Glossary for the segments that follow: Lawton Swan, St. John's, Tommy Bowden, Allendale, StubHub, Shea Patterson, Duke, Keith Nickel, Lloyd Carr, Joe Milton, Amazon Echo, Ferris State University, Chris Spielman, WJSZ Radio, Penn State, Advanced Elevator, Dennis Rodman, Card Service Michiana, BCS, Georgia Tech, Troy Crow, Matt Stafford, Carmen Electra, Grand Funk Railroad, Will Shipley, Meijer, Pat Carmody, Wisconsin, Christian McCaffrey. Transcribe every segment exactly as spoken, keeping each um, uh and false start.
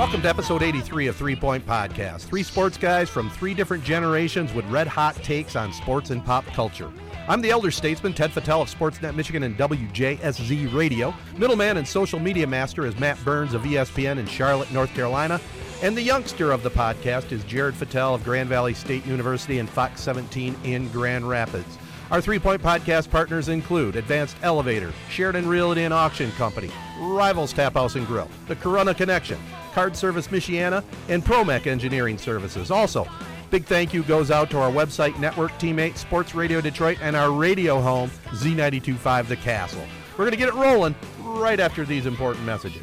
Welcome to episode eighty-three of Three Point Podcast. Three sports guys from three different generations with red-hot takes on sports and pop culture. I'm the elder statesman, Ted Fattel of Sportsnet Michigan and W J S Z Radio. Middleman and social media master is Matt Burns of E S P N in Charlotte, North Carolina. And the youngster of the podcast is Jared Fattel of Grand Valley State University and Fox seventeen in Grand Rapids. Our Three Point Podcast partners include Advanced Elevator, Sheridan Realty and Auction Company, Rivals Tap House and Grill, The Corona Connection, Card Service Michiana, and ProMech Engineering Services. Also, big thank you goes out to our website network teammate, Sports Radio Detroit, and our radio home, Z ninety-two point five The Castle. We're going to get it rolling right after these important messages.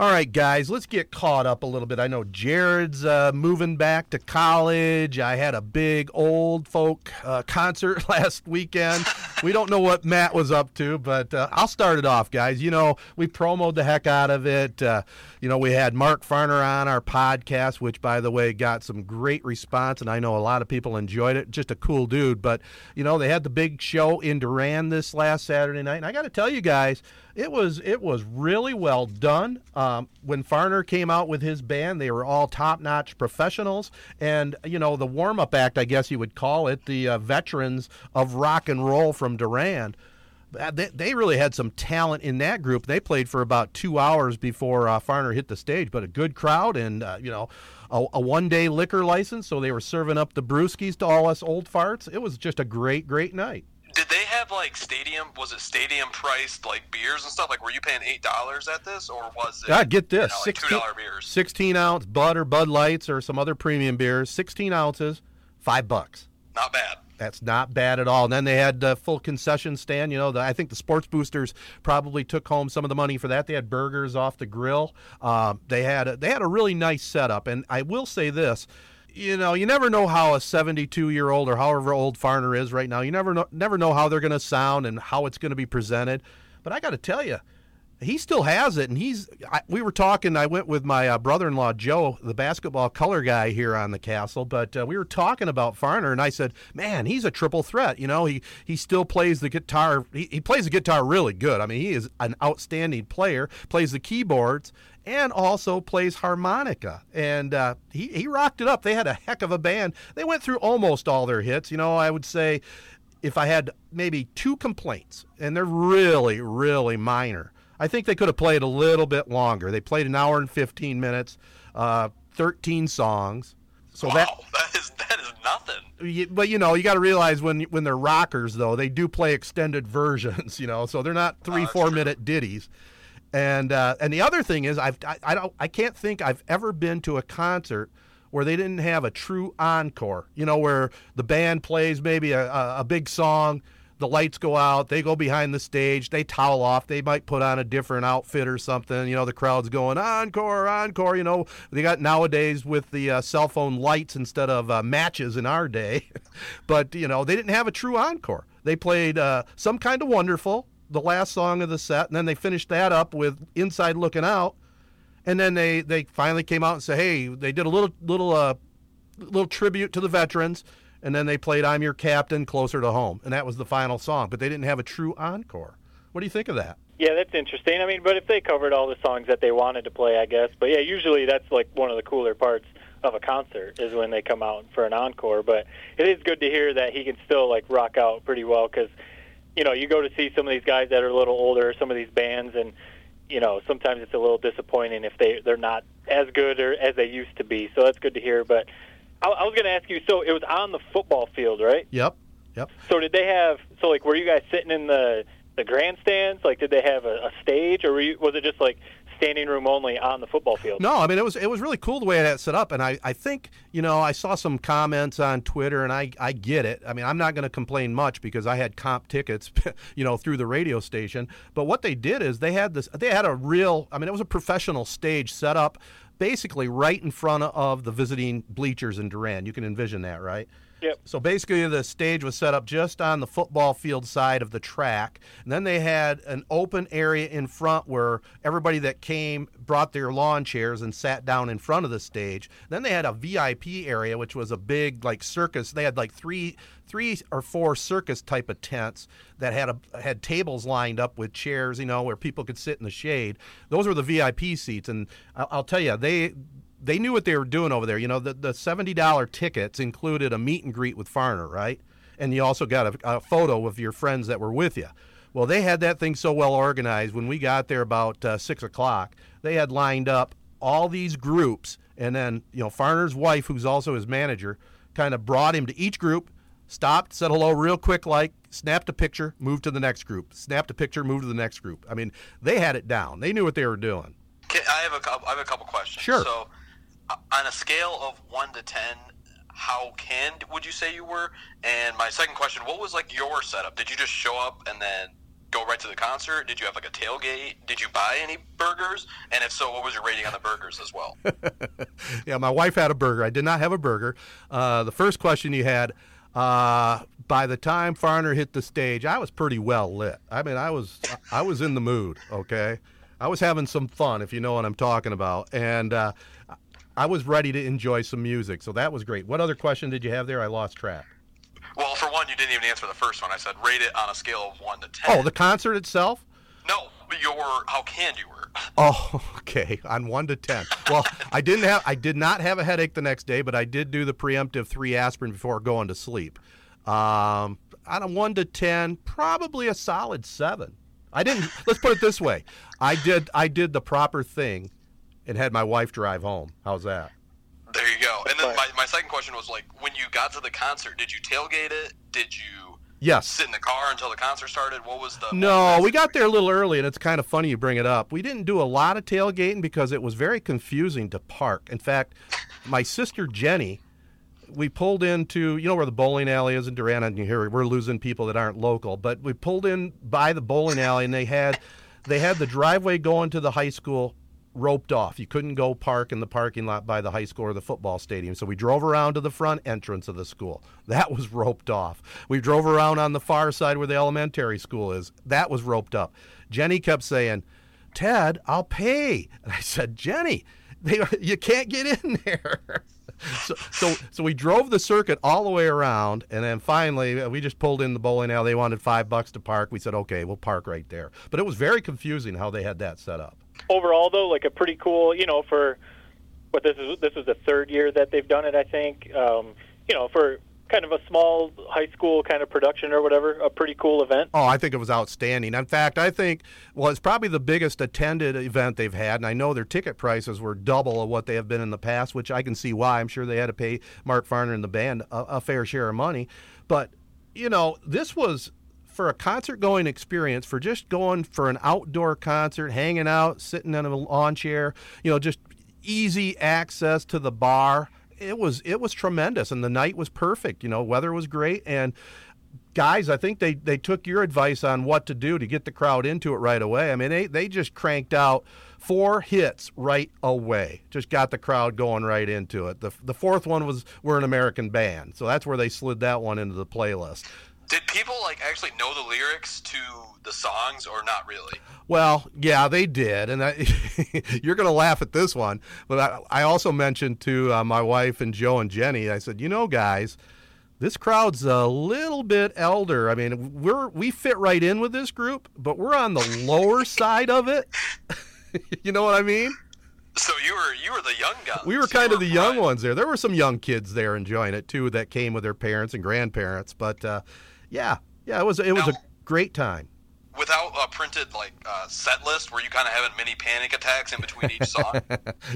All right, guys, let's get caught up a little bit. I know Jared's uh, moving back to college. I had a big old folk uh, concert last weekend. We don't know what Matt was up to, but uh, I'll start it off, guys. You know, we promoted the heck out of it. Uh, you know, we had Mark Farner on our podcast, which, by the way, got some great response, and I know a lot of people enjoyed it. Just a cool dude. But, you know, they had the big show in Durand this last Saturday night, and I got to tell you guys, It was it was really well done. Um, when Farner came out with his band, they were all top-notch professionals. And, you know, the warm-up act, I guess you would call it, the uh, veterans of rock and roll from Durand, they, they really had some talent in that group. They played for about two hours before uh, Farner hit the stage, but a good crowd and, uh, you know, a, a one-day liquor license. So they were serving up the brewskis to all us old farts. It was just a great, great night. Did they have, like, stadium, was it stadium-priced, like, beers and stuff? Like, were you paying eight dollars at this, or was it, yeah, get this, you know, like two dollars beers? sixteen ounce Bud or Bud Lights or some other premium beers, sixteen ounces, five bucks. Not bad. That's not bad at all. And then they had the full concession stand. You know, the, I think the Sports Boosters probably took home some of the money for that. They had burgers off the grill. Uh, they had a, they had a really nice setup. And I will say this. You know, you never know how a seventy-two-year-old or however old Farner is right now. You never know, never know how they're going to sound and how it's going to be presented. But I got to tell you, he still has it. And he's. I, we were talking. I went with my uh, brother-in-law Joe, the basketball color guy here on the Castle. But uh, we were talking about Farner, and I said, "Man, he's a triple threat." You know, he he still plays the guitar. He, he plays the guitar really good. I mean, he is an outstanding player. Plays the keyboards. And also plays harmonica, and uh, he he rocked it up. They had a heck of a band. They went through almost all their hits. You know, I would say if I had maybe two complaints, and they're really, really minor, I think they could have played a little bit longer. They played an hour and fifteen minutes, uh, thirteen songs. So wow, that, that is that is nothing. But, you know, you got to realize when when they're rockers, though, they do play extended versions, you know, so they're not three, uh, four-minute ditties. And uh, and the other thing is, I've I, I don't I can't think I've ever been to a concert where they didn't have a true encore. You know, where the band plays maybe a, a big song, the lights go out, they go behind the stage, they towel off, they might put on a different outfit or something. You know, the crowd's going encore, encore. You know, they got nowadays with the uh, cell phone lights instead of uh, matches in our day. But you know, they didn't have a true encore. They played uh, Some Kind of Wonderful, the last song of the set, and then they finished that up with Inside Looking Out, and then they, they finally came out and said, hey, they did a little little uh, little tribute to the veterans, and then they played I'm Your Captain, Closer to Home, and that was the final song, but they didn't have a true encore. What do you think of that? Yeah, that's interesting. I mean, but if they covered all the songs that they wanted to play, I guess, but yeah, usually that's like one of the cooler parts of a concert is when they come out for an encore. But it is good to hear that he can still, like, rock out pretty well, because, you know, you go to see some of these guys that are a little older, some of these bands, and, you know, sometimes it's a little disappointing if they, they're not as good or as they used to be. So that's good to hear. But I, I was going to ask you, so it was on the football field, right? Yep, yep. So did they have – so, like, were you guys sitting in the the grandstands? Like, did they have a, a stage, or were you, was it just, like – standing room only on the football field? No, I mean, it was it was really cool the way it had set up, and I, I think, you know, I saw some comments on Twitter, and I, I get it. I mean, I'm not going to complain much because I had comp tickets, you know, through the radio station. But what they did is they had this, they had a real, I mean, it was a professional stage set up basically right in front of the visiting bleachers in Durand. You can envision that, right? Yep. So basically the stage was set up just on the football field side of the track, and then they had an open area in front where everybody that came brought their lawn chairs and sat down in front of the stage. Then they had a V I P area, which was a big, like, circus. They had like three three or four circus type of tents that had a, had tables lined up with chairs, you know, where people could sit in the shade. Those were the V I P seats, and I'll, I'll tell you, they – they knew what they were doing over there. You know, the, the seventy dollars tickets included a meet and greet with Farner, right? And you also got a, a photo of your friends that were with you. Well, they had that thing so well organized. When we got there about uh, six o'clock, they had lined up all these groups. And then, you know, Farner's wife, who's also his manager, kind of brought him to each group, stopped, said hello real quick, like, snapped a picture, moved to the next group, snapped a picture, moved to the next group. I mean, they had it down. They knew what they were doing. I have a, I have a couple questions. Sure. So, on a scale of one to ten, how canned would you say you were? And my second question, what was, like, your setup? Did you just show up and then go right to the concert? Did you have, like, a tailgate? Did you buy any burgers? And if so, what was your rating on the burgers as well? Yeah, my wife had a burger. I did not have a burger. Uh, the first question you had, uh, by the time Farner hit the stage, I was pretty well lit. I mean, I was I was in the mood, okay? I was having some fun, if you know what I'm talking about. And uh I was ready to enjoy some music, so that was great. What other question did you have there? I lost track. Well, for one, you didn't even answer the first one. I said rate it on a scale of one to ten. Oh, the concert itself? No, but your how canned you were. Oh, okay, on one to ten. Well, I didn't have I did not have a headache the next day, but I did do the preemptive three aspirin before going to sleep. Um, on a one to ten, probably a solid seven. I didn't. Let's put it this way: I did I did the proper thing and had my wife drive home. How's that? There you go. And then my, my second question was, like, when you got to the concert, did you tailgate it? Did you yes. sit in the car until the concert started? What was the... No, was we got there a little early, and it's kind of funny you bring it up. We didn't do a lot of tailgating because it was very confusing to park. In fact, my sister Jenny, we pulled into, you know where the bowling alley is in Durand, and you hear we're losing people that aren't local, but we pulled in by the bowling alley, and they had they had the driveway going to the high school roped off. You couldn't go park in the parking lot by the high school or the football stadium. So we drove around to the front entrance of the school. That was roped off. We drove around on the far side where the elementary school is. That was roped up. Jenny kept saying, "Ted, I'll pay." And I said, "Jenny, they, you can't get in there." So, so so we drove the circuit all the way around, and then finally we just pulled in the bowling alley. They wanted five bucks to park. We said, okay, we'll park right there. But it was very confusing how they had that set up. Overall, though, like, a pretty cool, you know, for what this is, this is the third year that they've done it, I think, um, you know, for kind of a small high school kind of production or whatever, a pretty cool event. Oh, I think it was outstanding. In fact, I think, well, it's probably the biggest attended event they've had, and I know their ticket prices were double of what they have been in the past, which I can see why. I'm sure they had to pay Mark Farner and the band a, a fair share of money. But, you know, this was... for a concert-going experience, for just going for an outdoor concert, hanging out, sitting in a lawn chair, you know, just easy access to the bar. It was it was tremendous, and the night was perfect. You know, weather was great, and guys, I think they, they took your advice on what to do to get the crowd into it right away. I mean, they, they just cranked out four hits right away, just got the crowd going right into it. The, the fourth one was We're an American Band, so that's where they slid that one into the playlist. Did people, like, actually know the lyrics to the songs or not really? Well, yeah, they did. And I, you're going to laugh at this one. But I, I also mentioned to uh, my wife and Joe and Jenny, I said, you know, guys, this crowd's a little bit elder. I mean, we're we fit right in with this group, but we're on the lower side of it. You know what I mean? So you were you were the young guys. We were kind you of were the prime. young ones there. There were some young kids there enjoying it too that came with their parents and grandparents. But uh, yeah, yeah, it was it was now, a great time. Without a printed like uh, set list, were you kind of having mini panic attacks in between each song?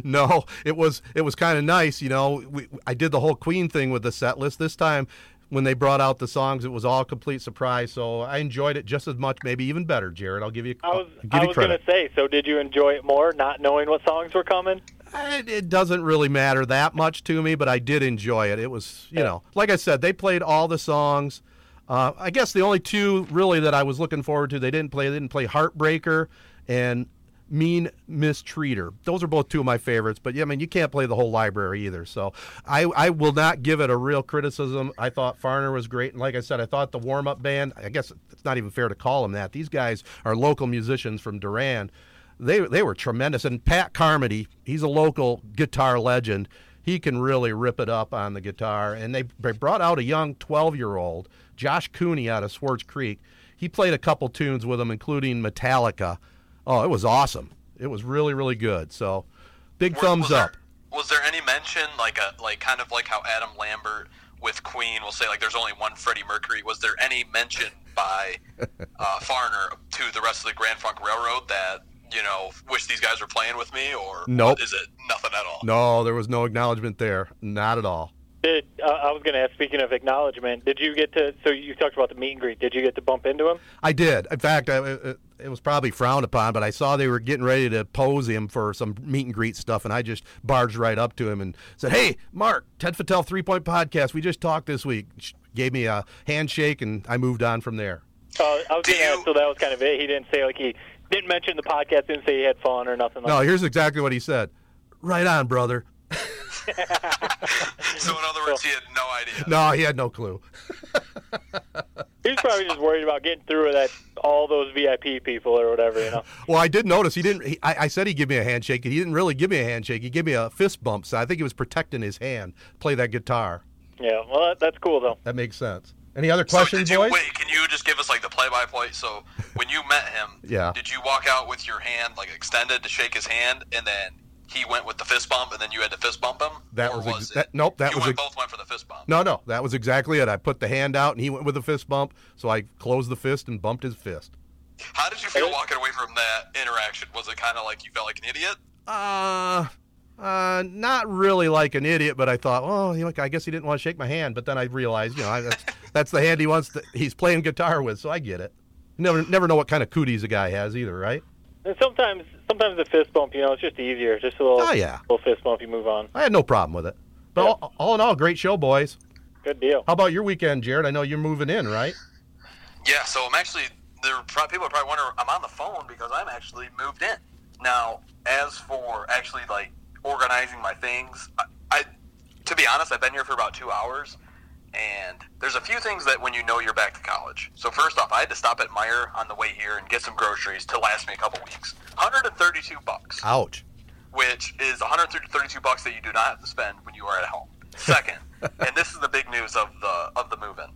No, it was it was kind of nice. You know, we, I did the whole Queen thing with the set list this time. When they brought out the songs, it was all a complete surprise. So I enjoyed it just as much, maybe even better, Jared. I'll give you I was, give I was going to say, so did you enjoy it more, not knowing what songs were coming? It, it doesn't really matter that much to me, but I did enjoy it. It was, you yeah. know, like I said, they played all the songs. Uh, I guess the only two, really, that I was looking forward to, they didn't play. They didn't play Heartbreaker and Mean Mistreater. Those are both two of my favorites, but yeah, I mean, you can't play the whole library either, so I, I will not give it a real criticism. I thought Farner was great, and like I said, I thought the warm-up band, I guess it's not even fair to call them that. These guys are local musicians from Durand. They they were tremendous, and Pat Carmody, he's a local guitar legend. He can really rip it up on the guitar, and they, they brought out a young twelve-year-old, Josh Cooney out of Swartz Creek. He played a couple tunes with them, including Metallica. Oh, it was awesome. It was really, really good. So, big Were, thumbs was there, up. Was there any mention, like a like kind of like how Adam Lambert with Queen will say, like, there's only one Freddie Mercury? Was there any mention by uh, Farner to the rest of the Grand Funk Railroad that, you know, wish these guys were playing with me? Or nope. Is it nothing at all? No, there was no acknowledgement there. Not at all. Did, uh, I was going to ask, speaking of acknowledgement, did you get to, so you talked about the meet and greet, did you get to bump into him? I did. In fact, I, it, it was probably frowned upon, but I saw they were getting ready to pose him for some meet and greet stuff, and I just barged right up to him and said, hey, Mark, Ted Fattel Three Point Podcast, we just talked this week. She gave me a handshake, and I moved on from there. Uh, I was going to ask, so that was kind of it. He didn't say, like, he didn't mention the podcast, didn't say he had fun or nothing like no, that. No, here's exactly what he said. Right on, brother. So in other words, he had no idea. No, he had no clue. He was probably just worried about getting through that all those V I P people or whatever, you know. Well, I did notice he didn't. He, I, I said he gave me a handshake, and he didn't really give me a handshake. He gave me a fist bump. So I think he was protecting his hand. Play that guitar. Yeah, well, that, that's cool though. That makes sense. Any other questions, so boys? Wait, can you just give us like the play-by-play? So when you met him, yeah. did you walk out with your hand like extended to shake his hand, and then? He went with the fist bump, and then you had to fist bump him? That or was, ex- was it? That, nope. That you was went, ex- both went for the fist bump. No, no. That was exactly it. I put the hand out, and he went with the fist bump, so I closed the fist and bumped his fist. How did you feel walking away from that interaction? Was it kind of like you felt like an idiot? Uh, uh, not really like an idiot, but I thought, oh, he, like, I guess he didn't want to shake my hand. But then I realized, you know, I, that's, that's the hand he wants to, he's playing guitar with, so I get it. You never, never know what kind of cooties a guy has either, right? And sometimes sometimes the fist bump, you know, it's just easier. Just a little, oh, yeah. little fist bump, you move on. I had no problem with it. But yep. all, all in all, great show, boys. Good deal. How about your weekend, Jared? I know you're moving in, right? Yeah, so I'm actually, there. Probably, people are probably wondering, I'm on the phone because I'm actually moved in. Now, as for actually, like, organizing my things, I, I to be honest, I've been here for about two hours. And there's a few things that when you know you're back to college. So first off, I had to stop at Meijer on the way here and get some groceries to last me a couple weeks. one hundred thirty-two bucks. Ouch. Which is one hundred thirty-two bucks that you do not have to spend when you are at home. Second, and this is the big news of the of the move-in.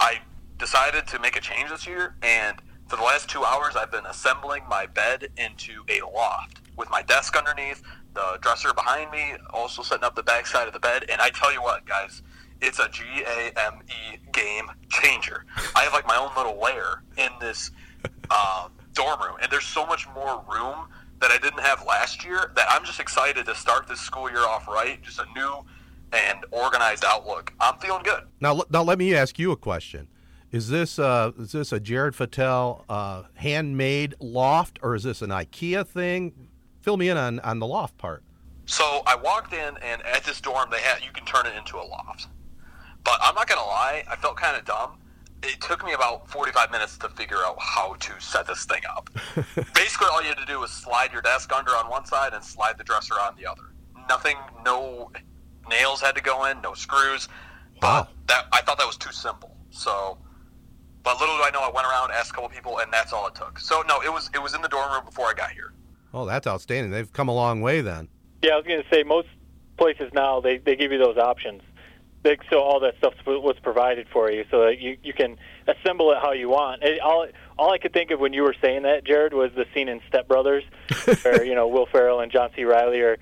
I decided to make a change this year, and for the last two hours, I've been assembling my bed into a loft with my desk underneath, the dresser behind me, also setting up the backside of the bed. And I tell you what, guys. It's a G A M E game changer. I have like my own little lair in this um, dorm room, and there's so much more room that I didn't have last year that I'm just excited to start this school year off right, just a new and organized outlook. I'm feeling good. Now, now let me ask you a question. Is this uh, is this a Jared Fattel uh, handmade loft, or is this an IKEA thing? Fill me in on, on the loft part. So I walked in, and at this dorm, they had you can turn it into a loft. But I'm not going to lie, I felt kind of dumb. It took me about forty-five minutes to figure out how to set this thing up. Basically, all you had to do was slide your desk under on one side and slide the dresser on the other. Nothing, no nails had to go in, no screws. Wow. But that, I thought that was too simple. So, but little do I know, I went around, asked a couple people, and that's all it took. So, no, it was it was in the dorm room before I got here. Oh, that's outstanding. They've come a long way then. Yeah, I was going to say, most places now, they, they give you those options. big, so all that stuff was provided for you, so that you, you can assemble it how you want. It, all all I could think of when you were saying that, Jared, was the scene in Step Brothers, where you know Will Ferrell and John C. Reilly are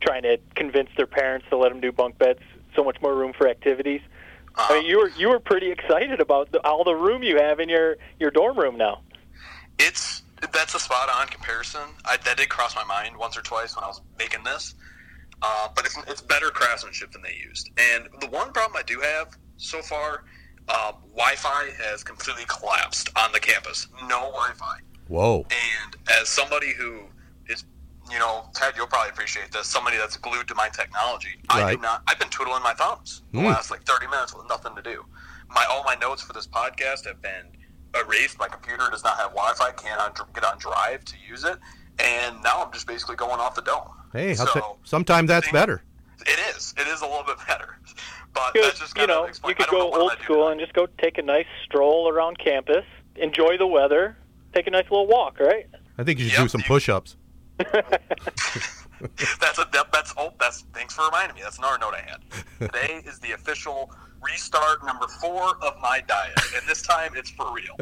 trying to convince their parents to let them do bunk beds, so much more room for activities. Um, I mean, you were you were pretty excited about the, all the room you have in your, your dorm room now. It's that's a spot on comparison. I, that did cross my mind once or twice when I was making this. Uh, but it's, it's better craftsmanship than they used. And the one problem I do have so far, uh, Wi-Fi has completely collapsed on the campus. No Wi-Fi. Whoa. And as somebody who is, you know, Ted, you'll probably appreciate this, somebody that's glued to my technology, right. I do not, I've been twiddling my thumbs mm. the last like thirty minutes with nothing to do. My All my notes for this podcast have been erased. My computer does not have Wi-Fi, can't on, get on Drive to use it. And now I'm just basically going off the dome. Hey, so, t- sometimes that's things, better. It is. It is a little bit better. But that's just kind you know, of explain. You could go old school and just go take a nice stroll around campus, enjoy the weather, take a nice little walk, right? I think you should yep, do some you, push-ups. that's a that's oh that's thanks for reminding me. That's another note I had. Today is the official restart number four of my diet, and this time it's for real.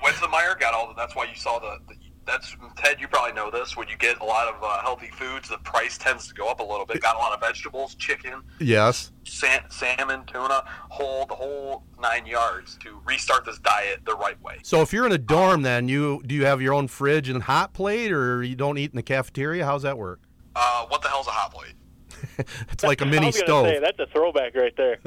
When's the Meijer got all the, that's why you saw the. the That's Ted, you probably know this. When you get a lot of uh, healthy foods, the price tends to go up a little bit. Got a lot of vegetables, chicken, yes, sa- salmon, tuna, whole the whole nine yards to restart this diet the right way. So if you're in a dorm, then you do you have your own fridge and hot plate, or you don't eat in the cafeteria? How's that work? Uh, what the hell's a hot plate? It's like a mini stove. Say, that's a throwback right there.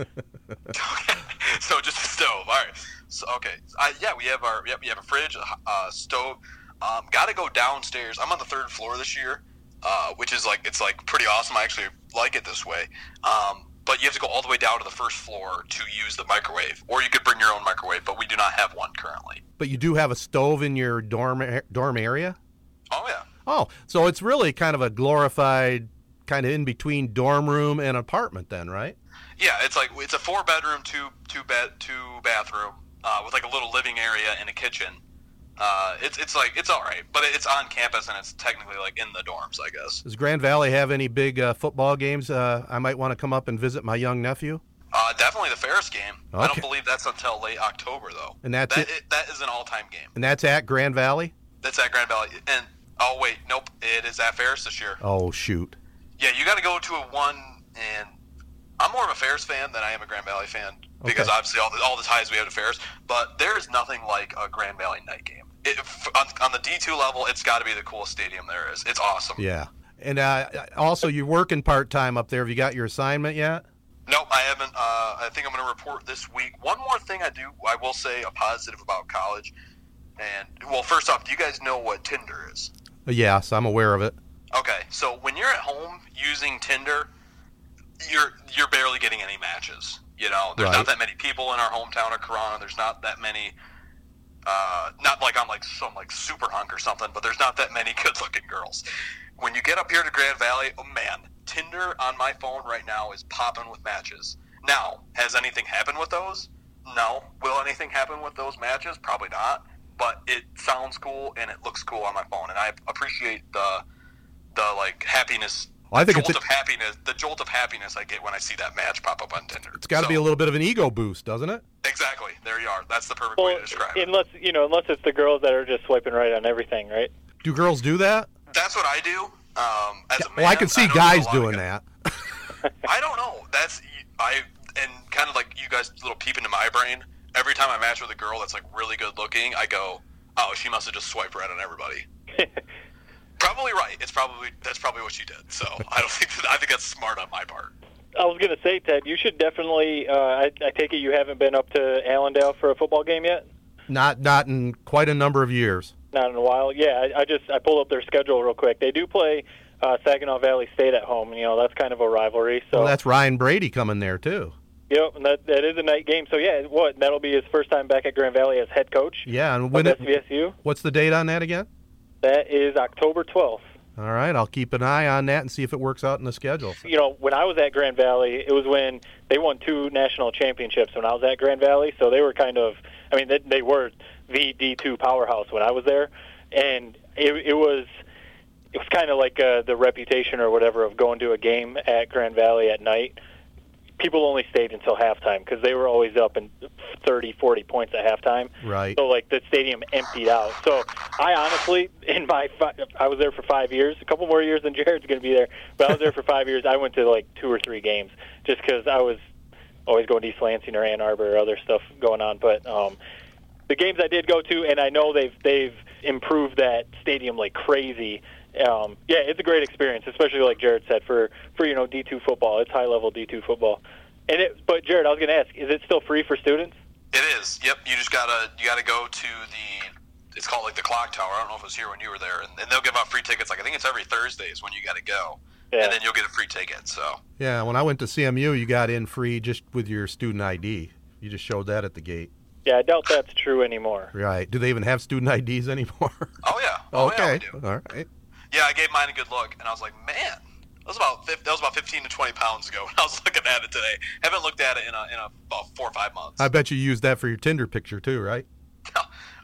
So just a stove. All right. So okay. Uh, yeah, we have our yeah, we have a fridge, a uh, stove. Um, got to go downstairs. I'm on the third floor this year, uh, which is like it's like pretty awesome. I actually like it this way. Um, but you have to go all the way down to the first floor to use the microwave, or you could bring your own microwave. But we do not have one currently. But you do have a stove in your dorm dorm area? Oh yeah. Oh, so it's really kind of a glorified kind of in between dorm room and apartment, then, right? Yeah, it's like it's a four bedroom, two two bed, two bathroom uh, with like a little living area and a kitchen. Uh, it's it's like it's all right, but it's on campus and it's technically like in the dorms, I guess. Does Grand Valley have any big uh, football games? Uh, I might want to come up and visit my young nephew. Uh, definitely the Ferris game. Okay. I don't believe that's until late October though. And that's that, it? It, that is an all-time game. And that's at Grand Valley. That's at Grand Valley. And oh wait, nope, it is at Ferris this year. Oh shoot. Yeah, you got to go to a one, and I'm more of a Ferris fan than I am a Grand Valley fan. Okay. Because obviously all the, all the ties we have to Ferris, but there is nothing like a Grand Valley night game. It, on, on the D two level, it's got to be the coolest stadium there is. It's awesome. Yeah. And uh, also, you're working part-time up there. Have you got your assignment yet? Nope, I haven't. Uh, I think I'm going to report this week. One more thing I do, I will say a positive about college. And, well, first off, do you guys know what Tinder is? Yes, I'm aware of it. Okay, so when you're at home using Tinder, you're you're barely getting any matches. You know, there's right. not that many people in our hometown of Corona. There's not that many, uh, not like I'm like some like super hunk or something, but there's not that many good-looking girls. When you get up here to Grand Valley, oh man, Tinder on my phone right now is popping with matches. Now, has anything happened with those? No. Will anything happen with those matches? Probably not. But it sounds cool and it looks cool on my phone, and I appreciate the the like happiness. Well, I think jolt it's a, of happiness, the jolt of happiness I get when I see that match pop up on Tinder. It's got to so, be a little bit of an ego boost, doesn't it? Exactly. There you are. That's the perfect well, way to describe unless, it. Unless you know, unless it's the girls that are just swiping right on everything, right? Do girls do that? That's what I do. Um, as yeah, a man, well, I can see I guys do doing that. I don't know. That's I and kind of like you guys little peep into my brain. Every time I match with a girl that's like really good looking, I go, "Oh, she must have just swiped right on everybody." Probably right. It's probably that's probably what she did. So I don't think that, I think that's smart on my part. I was gonna say, Ted, you should definitely. Uh, I, I take it you haven't been up to Allendale for a football game yet. Not not in quite a number of years. Not in a while. Yeah, I, I just I pulled up their schedule real quick. They do play uh, Saginaw Valley State at home, and you know that's kind of a rivalry. So well, that's Ryan Brady coming there too. Yep, and that that is a night game. So yeah, what that'll be his first time back at Grand Valley as head coach. Yeah, and when S V S U. What's the date on that again? That is October twelfth. All right, I'll keep an eye on that and see if it works out in the schedule. You know, when I was at Grand Valley, it was when they won two national championships when I was at Grand Valley, so they were kind of, I mean, they, they were the D two powerhouse when I was there, and it, it was it was kind of like uh, the reputation or whatever of going to a game at Grand Valley at night people only stayed until halftime because they were always up in thirty, forty points at halftime. Right. So, like, the stadium emptied out. So, I honestly, in my fi- I was there for five years, a couple more years than Jared's going to be there, but I was there for five years. I went to, like, two or three games just because I was always going to East Lansing or Ann Arbor or other stuff going on. But um, the games I did go to, and I know they've they've improved that stadium like crazy. Um, yeah, it's a great experience, especially like Jared said, for, for you know, D two football. It's high-level D two football. And it, but, Jared, I was going to ask, is it still free for students? It is. Yep, you just got to you gotta go to the – it's called, like, the Clock Tower. I don't know if it was here when you were there. And, and they'll give out free tickets. Like, I think it's every Thursday is when you got to go. Yeah. And then you'll get a free ticket. So yeah, when I went to C M U, you got in free just with your student I D. You just showed that at the gate. Yeah, I doubt that's true anymore. Right. Do they even have student I Ds anymore? Oh, yeah. Oh, okay. Yeah, we do. All right. Yeah, I gave mine a good look, and I was like, man, that was about that was about fifteen to twenty pounds ago when I was looking at it today. I haven't looked at it in, a, in a, about four or five months. I bet you used that for your Tinder picture too, right?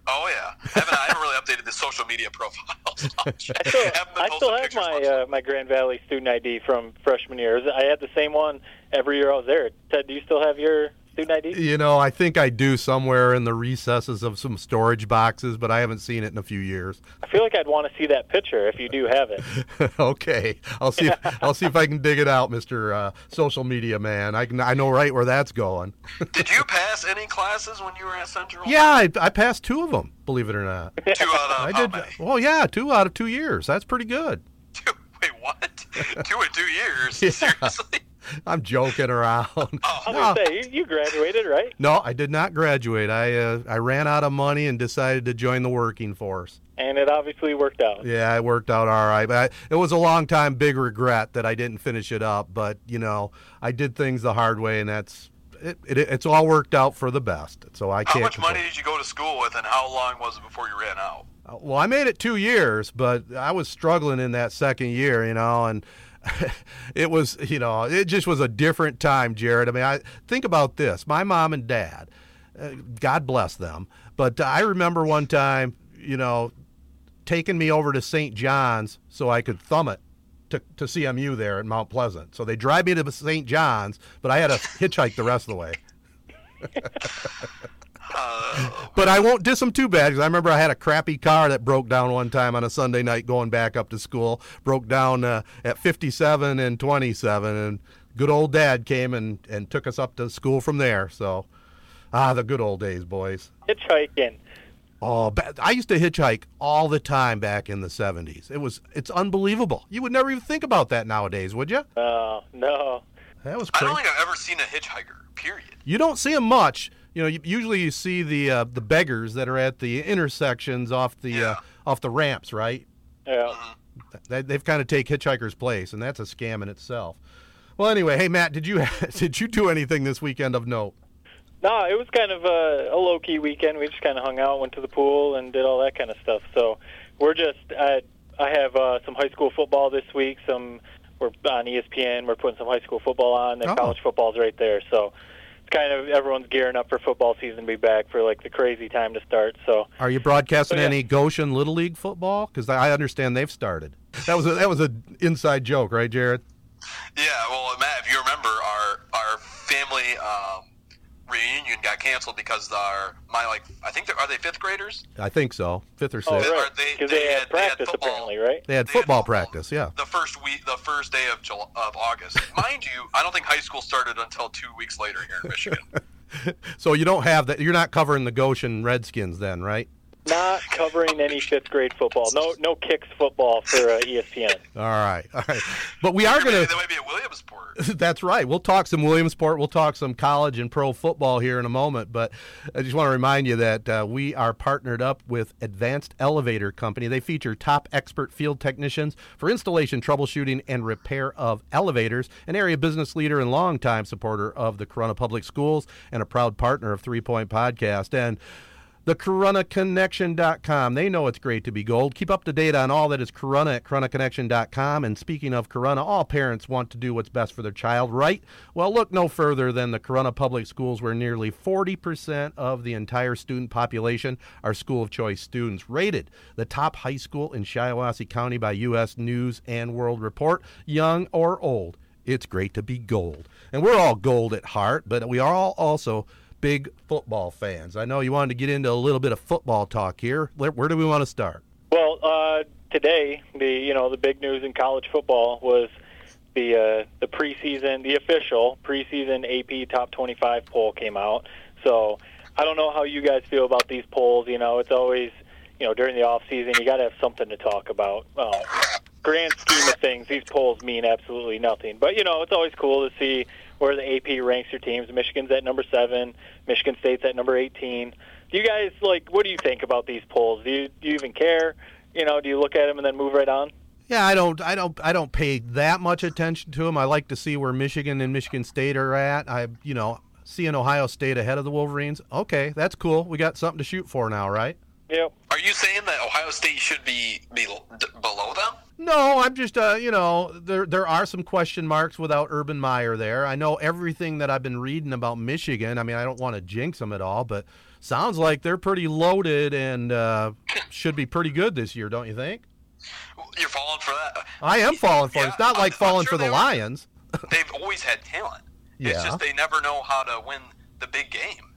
Oh, yeah. I haven't, I haven't really updated the social media profiles. I still, I still have my uh, my Grand Valley student I D from freshman year. I had the same one every year I was there. Ted, do you still have your student I D? You know, I think I do somewhere in the recesses of some storage boxes, but I haven't seen it in a few years. I feel like I'd want to see that picture if you do have it. Okay, I'll see. If, I'll see if I can dig it out, Mister Uh, social Media Man. I can. I know right where that's going. Did you pass any classes when you were at Central? Yeah, I, I passed two of them. Believe it or not. Two out of I how did, many? Well, yeah, two out of two years. That's pretty good. Two, wait, what? Two in two years? Yeah. Seriously? I'm joking around. Oh, I was no. gonna say, you graduated, right? No, I did not graduate. I uh, I ran out of money and decided to join the working force. And it obviously worked out. Yeah, it worked out all right. But I, it was a long time, big regret that I didn't finish it up. But, you know, I did things the hard way, and that's it, it, it's all worked out for the best. So I can't. How much control. money did you go to school with, and how long was it before you ran out? Well, I made it two years, but I was struggling in that second year, you know, and it was, you know, it just was a different time, Jared. I mean, I think about this. My mom and dad, uh, God bless them, but I remember one time, you know, taking me over to Saint John's so I could thumb it to, to C M U there in Mount Pleasant. So they drive me to Saint John's, but I had to hitchhike the rest of the way. Uh, but I won't diss them too bad because I remember I had a crappy car that broke down one time on a Sunday night going back up to school. Broke down uh, at fifty-seven and twenty-seven, and good old dad came and, and took us up to school from there. So, ah, the good old days, boys. Hitchhiking. Oh, I used to hitchhike all the time back in the seventies. It was it's unbelievable. You would never even think about that nowadays, would you? Oh, uh, no. That was crazy. I don't think I've ever seen a hitchhiker, period. You don't see them much. You know, usually you see the uh, the beggars that are at the intersections off the yeah. uh, off the ramps, right? Yeah. They, they've kind of take hitchhiker's place, and that's a scam in itself. Well, anyway, hey Matt, did you did you do anything this weekend of note? No, it was kind of a, a low key weekend. We just kind of hung out, went to the pool, and did all that kind of stuff. So we're just I I have uh, some high school football this week. Some we're on E S P N. We're putting some high school football on, and oh. college football's right there. So. Kind of everyone's gearing up for football season to be back for like the crazy time to start. So, are you broadcasting so, yeah. any Goshen Little League football? Because I understand they've started. That was a, that was an inside joke, right, Jared? Yeah. Well, Matt, if you remember, our our family um, reunion got canceled because our my like I think are they fifth graders? I think so, fifth or sixth. Oh, right. Because they, they, they had practice they had apparently, right? They had, they football, had football practice. Yeah. The first week, the first day of July, of August, mind you. I don't think high school started until two weeks later here in Michigan. So you don't have that. You're not covering the Goshen Redskins then, right? Not covering any fifth grade football. No, no kicks football for uh, E S P N. All right, all right. But we are going to. That might be at Williamsport. That's right. We'll talk some Williamsport. We'll talk some college and pro football here in a moment. But I just want to remind you that uh, we are partnered up with Advanced Elevator Company. They feature top expert field technicians for installation, troubleshooting, and repair of elevators. An area business leader and longtime supporter of the Corunna Public Schools, and a proud partner of Three Point Podcast. And the Corunna Connection dot com. They know it's great to be gold. Keep up to date on all that is Corunna at Corunna Connection dot com. And speaking of Corunna, all parents want to do what's best for their child, right? Well, look no further than the Corunna Public Schools, where nearly forty percent of the entire student population are school of choice students. Rated the top high school in Shiawassee County by U S News and World Report, young or old. It's great to be gold. And we're all gold at heart, but we are all also big football fans. I know you wanted to get into a little bit of football talk here. Where, where do we want to start? Well, uh, today, the you know, the big news in college football was the uh, the preseason, the official preseason A P Top twenty-five poll came out. So I don't know how you guys feel about these polls. You know, it's always, you know, during the off season, you got to have something to talk about. Uh, grand scheme of things, these polls mean absolutely nothing. But, you know, it's always cool to see where the A P ranks your teams. Michigan's at number seven. Michigan State's at number eighteen. Do you guys, like, what do you think about these polls? Do you, do you even care? You know, do you look at them and then move right on? Yeah, I don't, I don't, I don't pay that much attention to them. I like to see where Michigan and Michigan State are at. I, you know, seeing Ohio State ahead of the Wolverines. Okay, that's cool. We got something to shoot for now, right? Yep. Are you saying that Ohio State should be, be d- below them? No, I'm just, uh, you know, there there are some question marks without Urban Meyer there. I know everything that I've been reading about Michigan. I mean, I don't want to jinx them at all, but sounds like they're pretty loaded and uh, should be pretty good this year, don't you think? You're falling for that. I am falling for yeah, it. It's not like I'm, falling I'm sure for the Lions. They've always had talent. Yeah. It's just they never know how to win the big game.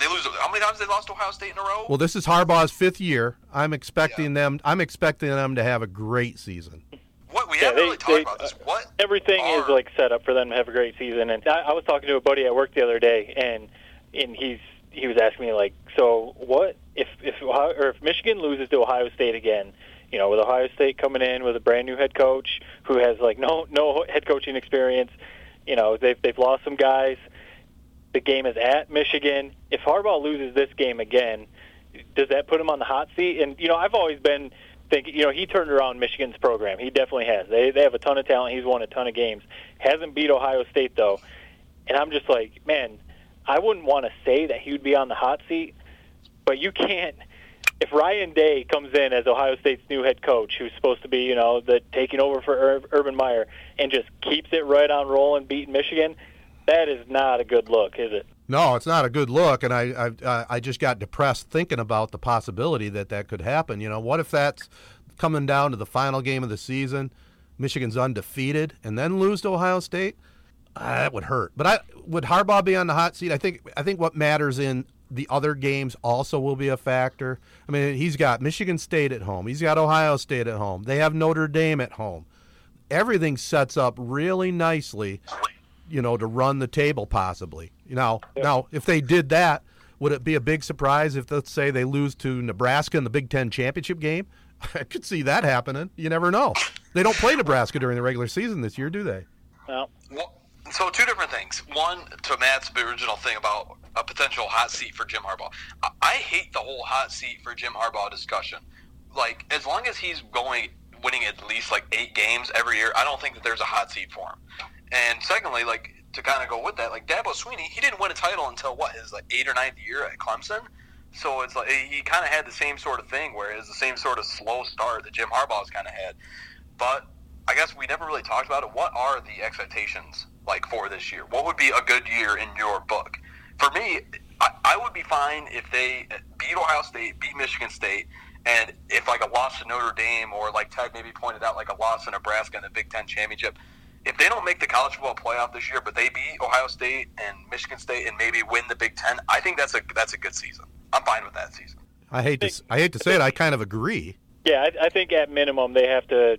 They lose. How many times they lost to Ohio State in a row? Well, this is Harbaugh's fifth year. I'm expecting yeah. them. I'm expecting them to have a great season. What we yeah, haven't they, really talked they, about this. What everything are... is like set up for them to have a great season. And I, I was talking to a buddy at work the other day, and and he's he was asking me like, so what if if Ohio, or if Michigan loses to Ohio State again? You know, with Ohio State coming in with a brand new head coach who has like no no head coaching experience. You know, they've they've lost some guys. The game is at Michigan. If Harbaugh loses this game again, does that put him on the hot seat? And, you know, I've always been thinking, you know, he turned around Michigan's program. He definitely has. They they have a ton of talent. He's won a ton of games. Hasn't beat Ohio State, though. And I'm just like, man, I wouldn't want to say that he would be on the hot seat, but you can't. If Ryan Day comes in as Ohio State's new head coach, who's supposed to be, you know, the taking over for Urban Meyer, and just keeps it right on rolling, beating Michigan, that is not a good look, is it? No, it's not a good look, and I I, I just got depressed thinking about the possibility that that could happen. You know, what if that's coming down to the final game of the season, Michigan's undefeated, and then lose to Ohio State? Uh, that would hurt. But I would Harbaugh be on the hot seat? I think I think what matters in the other games also will be a factor. I mean, he's got Michigan State at home. He's got Ohio State at home. They have Notre Dame at home. Everything sets up really nicely, you know, to run the table possibly. You know, yeah. Now, if they did that, would it be a big surprise if, let's say, they lose to Nebraska in the Big Ten championship game? I could see that happening. You never know. They don't play Nebraska during the regular season this year, do they? No. Well, so two different things. One, to Matt's original thing about a potential hot seat for Jim Harbaugh. I, I hate the whole hot seat for Jim Harbaugh discussion. Like, as long as he's going winning at least, like, eight games every year, I don't think that there's a hot seat for him. And secondly, like, to kind of go with that, like, Dabo Swinney, he didn't win a title until, what, his, like, eighth or ninth year at Clemson? So it's like he kind of had the same sort of thing, where it was the same sort of slow start that Jim Harbaugh's kind of had. But I guess we never really talked about it. What are the expectations, like, for this year? What would be a good year in your book? For me, I, I would be fine if they beat Ohio State, beat Michigan State, and if, like, a loss to Notre Dame or, like Ted maybe pointed out, like, a loss to Nebraska in the Big Ten championship. If they don't make the college football playoff this year, but they beat Ohio State and Michigan State and maybe win the Big Ten, I think that's a that's a good season. I'm fine with that season. I hate to I hate to say it. I kind of agree. Yeah, I, I think at minimum they have to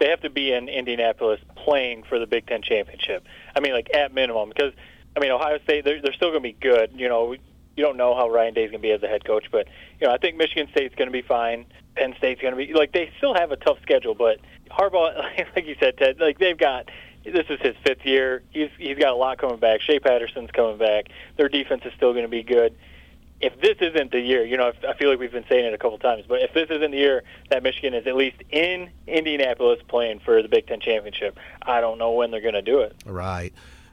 they have to be in Indianapolis playing for the Big Ten championship. I mean, like, at minimum, because I mean Ohio State they're they're still going to be good. You know, you don't know how Ryan Day's going to be as the head coach, but you know I think Michigan State's going to be fine. Penn State's going to be like they still have a tough schedule, but Harbaugh, like you said, Ted, like they've got this is his fifth year. He's he's got a lot coming back. Shea Patterson's coming back. Their defense is still going to be good. If this isn't the year, you know, I feel like we've been saying it a couple times, but if this isn't the year that Michigan is at least in Indianapolis playing for the Big Ten championship, I don't know when they're going to do it. Right,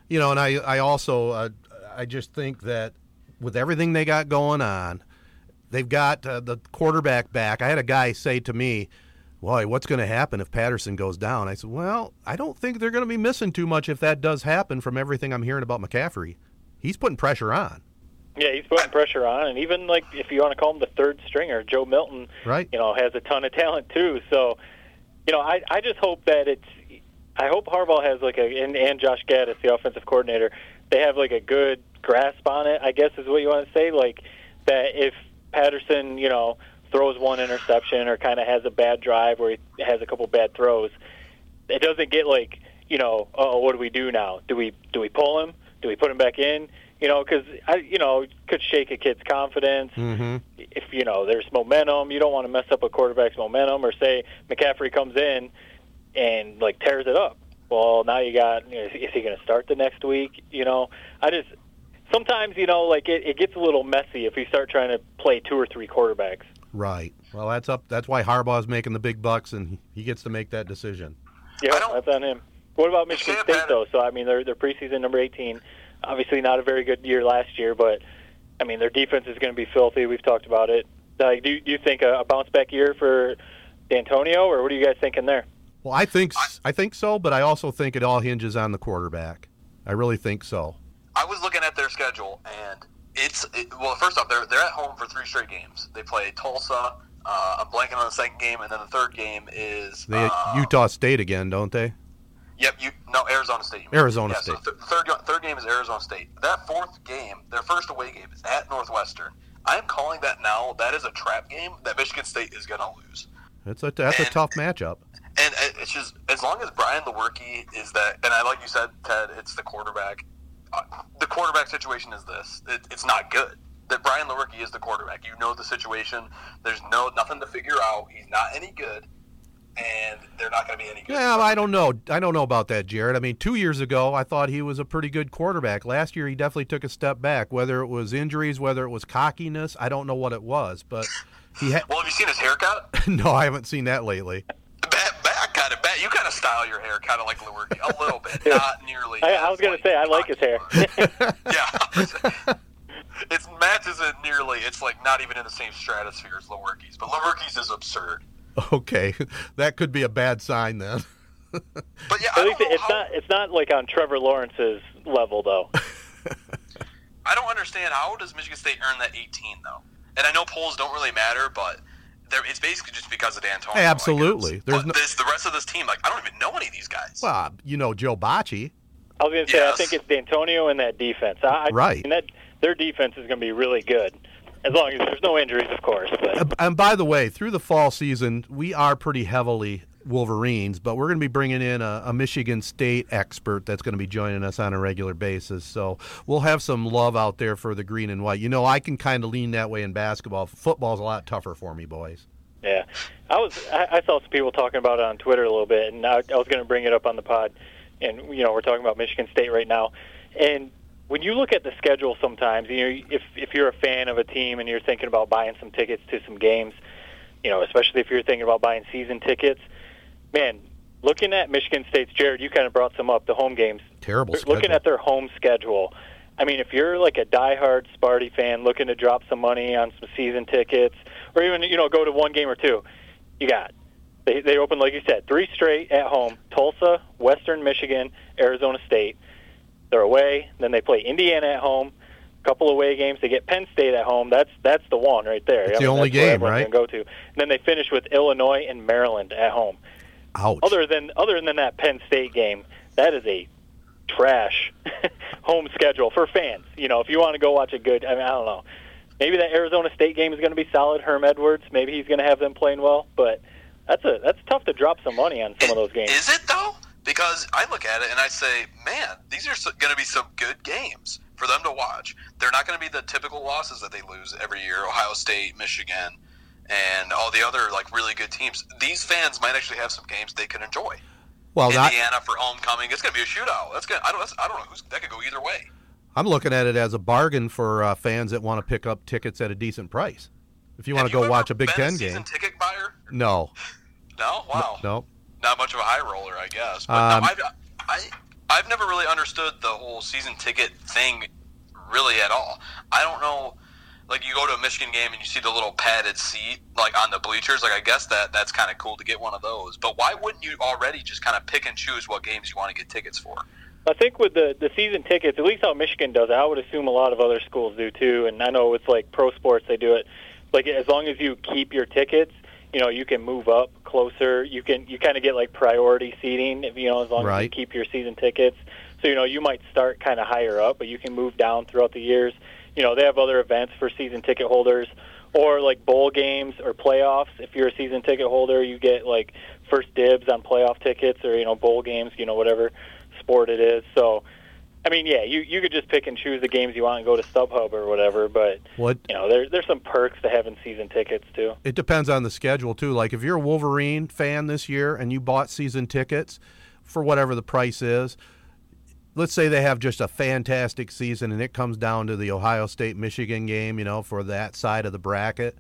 you know, and I I also uh, I just think that with everything they got going on. They've got uh, the quarterback back. I had a guy say to me, "Well, what's going to happen if Patterson goes down?" I said, "Well, I don't think they're going to be missing too much if that does happen from everything I'm hearing about McCaffrey. He's putting pressure on." Yeah, he's putting pressure on. And even, like, if you want to call him the third stringer, Joe Milton, right. You know, has a ton of talent too. So, you know, I, I just hope that it's I hope Harbaugh has like a and, and Josh Gaddis, the offensive coordinator, they have like a good grasp on it, I guess is what you want to say. Like that if Patterson, you know, throws one interception or kind of has a bad drive where he has a couple bad throws, it doesn't get like, you know, oh, what do we do now? Do we do we pull him? Do we put him back in? You know, because, you know, could shake a kid's confidence. Mm-hmm. If, you know, there's momentum, you don't want to mess up a quarterback's momentum, or say McCaffrey comes in and, like, tears it up. Well, now you got, you know, is he going to start the next week? You know, I just, sometimes, you know, like, it, it gets a little messy if you start trying to play two or three quarterbacks. Right. Well, that's up. That's why Harbaugh's making the big bucks, and he gets to make that decision. Yeah, that's on him. What about Michigan State, though? So, I mean, they're, they're preseason number eighteen. Obviously not a very good year last year, but, I mean, their defense is going to be filthy. We've talked about it. Like, do, do you think a bounce-back year for D'Antonio, or what are you guys thinking there? Well, I think I think so, but I also think it all hinges on the quarterback. I really think so. I was looking at their schedule, and it's it, – well, first off, they're, they're at home for three straight games. They play Tulsa. Uh, I'm blanking on the second game, and then the third game is they uh, – Utah State again, don't they? Yep. You no Arizona State. You Arizona yeah, State. So th- third third game is Arizona State. That fourth game, their first away game, is at Northwestern. I am calling that now. That is a trap game that Michigan State is going to lose. That's a that's and, a tough matchup. And it's just as long as Brian Lewerke is that, and I like you said, Ted, it's the quarterback. Uh, the quarterback situation is this. It, it's not good. That Brian Lewerke is the quarterback. You know the situation. There's no nothing to figure out. He's not any good. And they're not going to be any good. Yeah, I don't know. I don't know about that, Jared. I mean, two years ago, I thought he was a pretty good quarterback. Last year, he definitely took a step back, whether it was injuries, whether it was cockiness. I don't know what it was. But he ha- Well, have you seen his haircut? No, I haven't seen that lately. Bat, bat, kind of, bat. You kind of style your hair kind of like Lewerke, a little bit, not nearly. I, I was going to say, I like his hair. Yeah. It matches it nearly. It's like not even in the same stratosphere as Lewerke's. But Lewerke's is absurd. Okay, that could be a bad sign then. But yeah, I At least it's how... not it's not like on Trevor Lawrence's level though. I don't understand how does Michigan State earn that eighteen though? And I know polls don't really matter, but it's basically just because of D'Antonio. Hey, absolutely. There's no... this, the rest of this team, like I don't even know any of these guys. Well, you know Joe Bocci. I was going to say yes. I think it's D'Antonio and that defense. I, right. And that their defense is going to be really good. As long as there's no injuries, of course. But. And by the way, through the fall season, we are pretty heavily Wolverines, but we're going to be bringing in a, a Michigan State expert that's going to be joining us on a regular basis. So we'll have some love out there for the green and white. You know, I can kind of lean that way in basketball. Football's a lot tougher for me, boys. Yeah. I was. I, I saw some people talking about it on Twitter a little bit, and I, I was going to bring it up on the pod. And, you know, we're talking about Michigan State right now. And when you look at the schedule sometimes, you know, if if you're a fan of a team and you're thinking about buying some tickets to some games, you know, especially if you're thinking about buying season tickets, man, looking at Michigan State's, Jared, you kind of brought some up, the home games. Terrible schedule. Looking at their home schedule, I mean, if you're like a diehard Sparty fan looking to drop some money on some season tickets or even, you know, go to one game or two, you got They, they open, like you said, three straight at home, Tulsa, Western Michigan, Arizona State. They're away. Then they play Indiana at home. A couple away games. They get Penn State at home. That's that's the one right there. It's I mean, the only game, right? Go to. And then they finish with Illinois and Maryland at home. Ouch. Other than other than that Penn State game, that is a trash home schedule for fans. You know, if you want to go watch a good, I mean, I don't know. Maybe that Arizona State game is going to be solid. Herm Edwards, maybe he's going to have them playing well. But that's a that's tough to drop some money on some of those games. Is it though? Because I look at it and I say, man, these are going to be some good games for them to watch. They're not going to be the typical losses that they lose every year, Ohio State, Michigan, and all the other like really good teams. These fans might actually have some games they can enjoy. Well, Indiana that, for homecoming, it's going to be a shootout. That's going. I don't. That's, I don't know. Who's, that could go either way. I'm looking at it as a bargain for uh, fans that want to pick up tickets at a decent price. If you want to go watch a Big Ten game. Season ticket buyer? No. No. Wow. No. no. Not much of a high roller, I guess. But um, no, I've, I, I've never really understood the whole season ticket thing really at all. I don't know. Like, you go to a Michigan game and you see the little padded seat, like, on the bleachers. Like, I guess that that's kind of cool to get one of those. But why wouldn't you already just kind of pick and choose what games you want to get tickets for? I think with the, the season tickets, at least how Michigan does it, I would assume a lot of other schools do too. And I know it's like pro sports, they do it. Like, as long as you keep your tickets, you know, you can move up closer, you can you kind of get like priority seating, if you know, as long right. as you keep your season tickets. So, you know, you might start kind of higher up, but you can move down throughout the years. You know, they have other events for season ticket holders, or like bowl games or playoffs. If you're a season ticket holder, you get like first dibs on playoff tickets, or, you know, bowl games, you know, whatever sport it is. So, I mean, yeah, you, you could just pick and choose the games you want and go to StubHub or whatever, but, what? you know, there, there's some perks to having season tickets, too. It depends on the schedule, too. Like, if you're a Wolverine fan this year and you bought season tickets for whatever the price is, let's say they have just a fantastic season and it comes down to the Ohio State-Michigan game, you know, for that side of the bracket,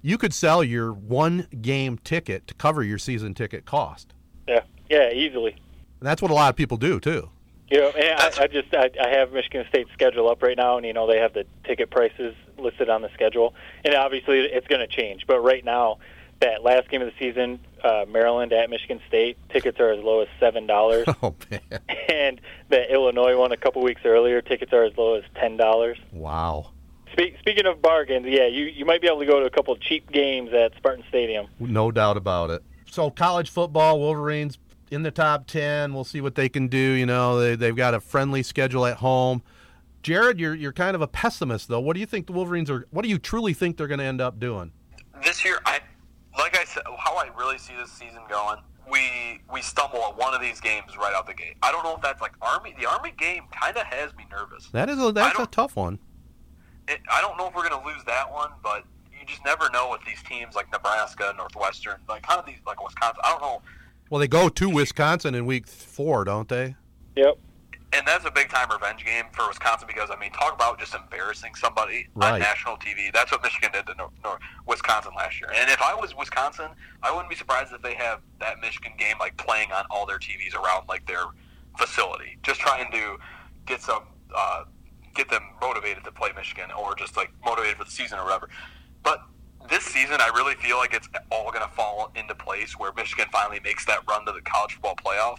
you could sell your one-game ticket to cover your season ticket cost. Yeah, yeah, easily. And that's what a lot of people do, too. You know, and I, I just I, I have Michigan State's schedule up right now, and you know they have the ticket prices listed on the schedule, and obviously it's going to change. But right now, that last game of the season, uh, Maryland at Michigan State, tickets are as low as seven dollars. Oh man! And the Illinois one a couple weeks earlier, tickets are as low as ten dollars. Wow. Spe- speaking of bargains, yeah, you you might be able to go to a couple of cheap games at Spartan Stadium. No doubt about it. So college football, Wolverines in the top ten. We'll see what they can do. You know, they, they've got a friendly schedule at home. Jared, you're you're kind of a pessimist, though. What do you think the Wolverines are, what do you truly think they're going to end up doing? This year, I like I said, how I really see this season going, we we stumble at one of these games right out the gate. I don't know if that's like Army. The Army game kind of has me nervous. That is a, that's a tough one. It, I don't know if we're going to lose that one, but you just never know with these teams like Nebraska, Northwestern, like kind of these, like Wisconsin. I don't know. Well, they go to Wisconsin in week four, don't they? Yep. And that's a big-time revenge game for Wisconsin because, I mean, talk about just embarrassing somebody right. on national T V. That's what Michigan did to North, North, Wisconsin last year. And if I was Wisconsin, I wouldn't be surprised if they have that Michigan game, like, playing on all their T Vs around, like, their facility, just trying to get some uh, get them motivated to play Michigan or just, like, motivated for the season or whatever. But this season, I really feel like it's all going to fall into place where Michigan finally makes that run to the college football playoff.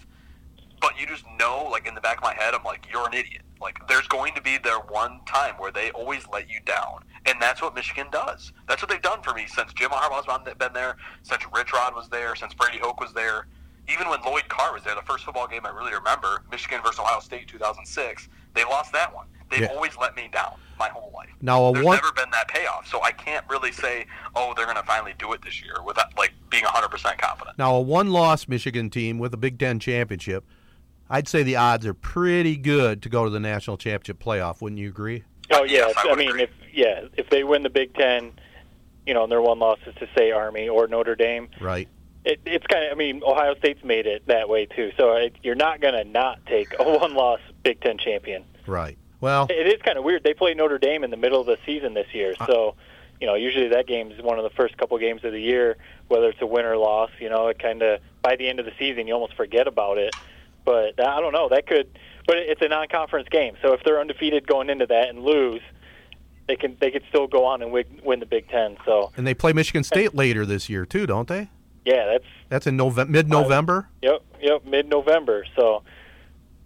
But you just know, like, in the back of my head, I'm like, you're an idiot. Like, there's going to be their one time where they always let you down. And that's what Michigan does. That's what they've done for me since Jim Harbaugh's been there, since Rich Rod was there, since Brady Hoke was there. Even when Lloyd Carr was there, the first football game I really remember, Michigan versus Ohio State two thousand six, they lost that one. They've yeah. always let me down my whole life. Now, There's one... never been that payoff, so I can't really say, oh, they're going to finally do it this year without like being one hundred percent confident. Now, a one-loss Michigan team with a Big Ten championship, I'd say the odds are pretty good to go to the national championship playoff. Wouldn't you agree? Oh, yeah. Yes, I, I mean, agree. if yeah, if they win the Big Ten, you know, and their one loss is to, say, Army or Notre Dame. Right. It, it's kind of, I mean, Ohio State's made it that way, too. So it, you're not going to not take a one-loss Big Ten champion. Right. Well, it is kind of weird. They play Notre Dame in the middle of the season this year, so you know usually that game is one of the first couple games of the year, whether it's a win or loss. You know, it kind of by the end of the season you almost forget about it. But I don't know. That could, but it's a non-conference game, so if they're undefeated going into that and lose, they can they could still go on and win the Big Ten. So and they play Michigan State later this year too, don't they? Yeah, that's that's in November, mid-November. Uh, yep, yep, mid-November. So.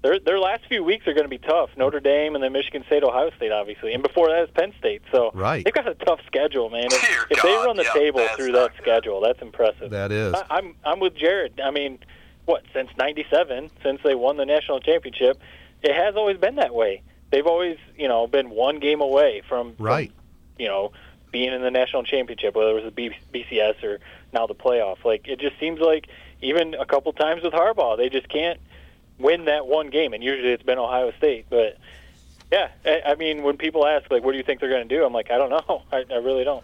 Their, their last few weeks are going to be tough. Notre Dame and then Michigan State, Ohio State, obviously. And before that is Penn State. So right. they've got a tough schedule, man. If, Dear if God, they run the yeah, table through that good. schedule, that's impressive. That is. I, I'm I'm with Jared. I mean, what, since ninety-seven, since they won the national championship, it has always been that way. They've always, you know, been one game away from, right. from you know, being in the national championship, whether it was the B C S or now the playoff. Like, it just seems like even a couple times with Harbaugh, they just can't win that one game, and usually it's been Ohio State. But, yeah, I mean, when people ask, like, what do you think they're going to do? I'm like, I don't know. I, I really don't.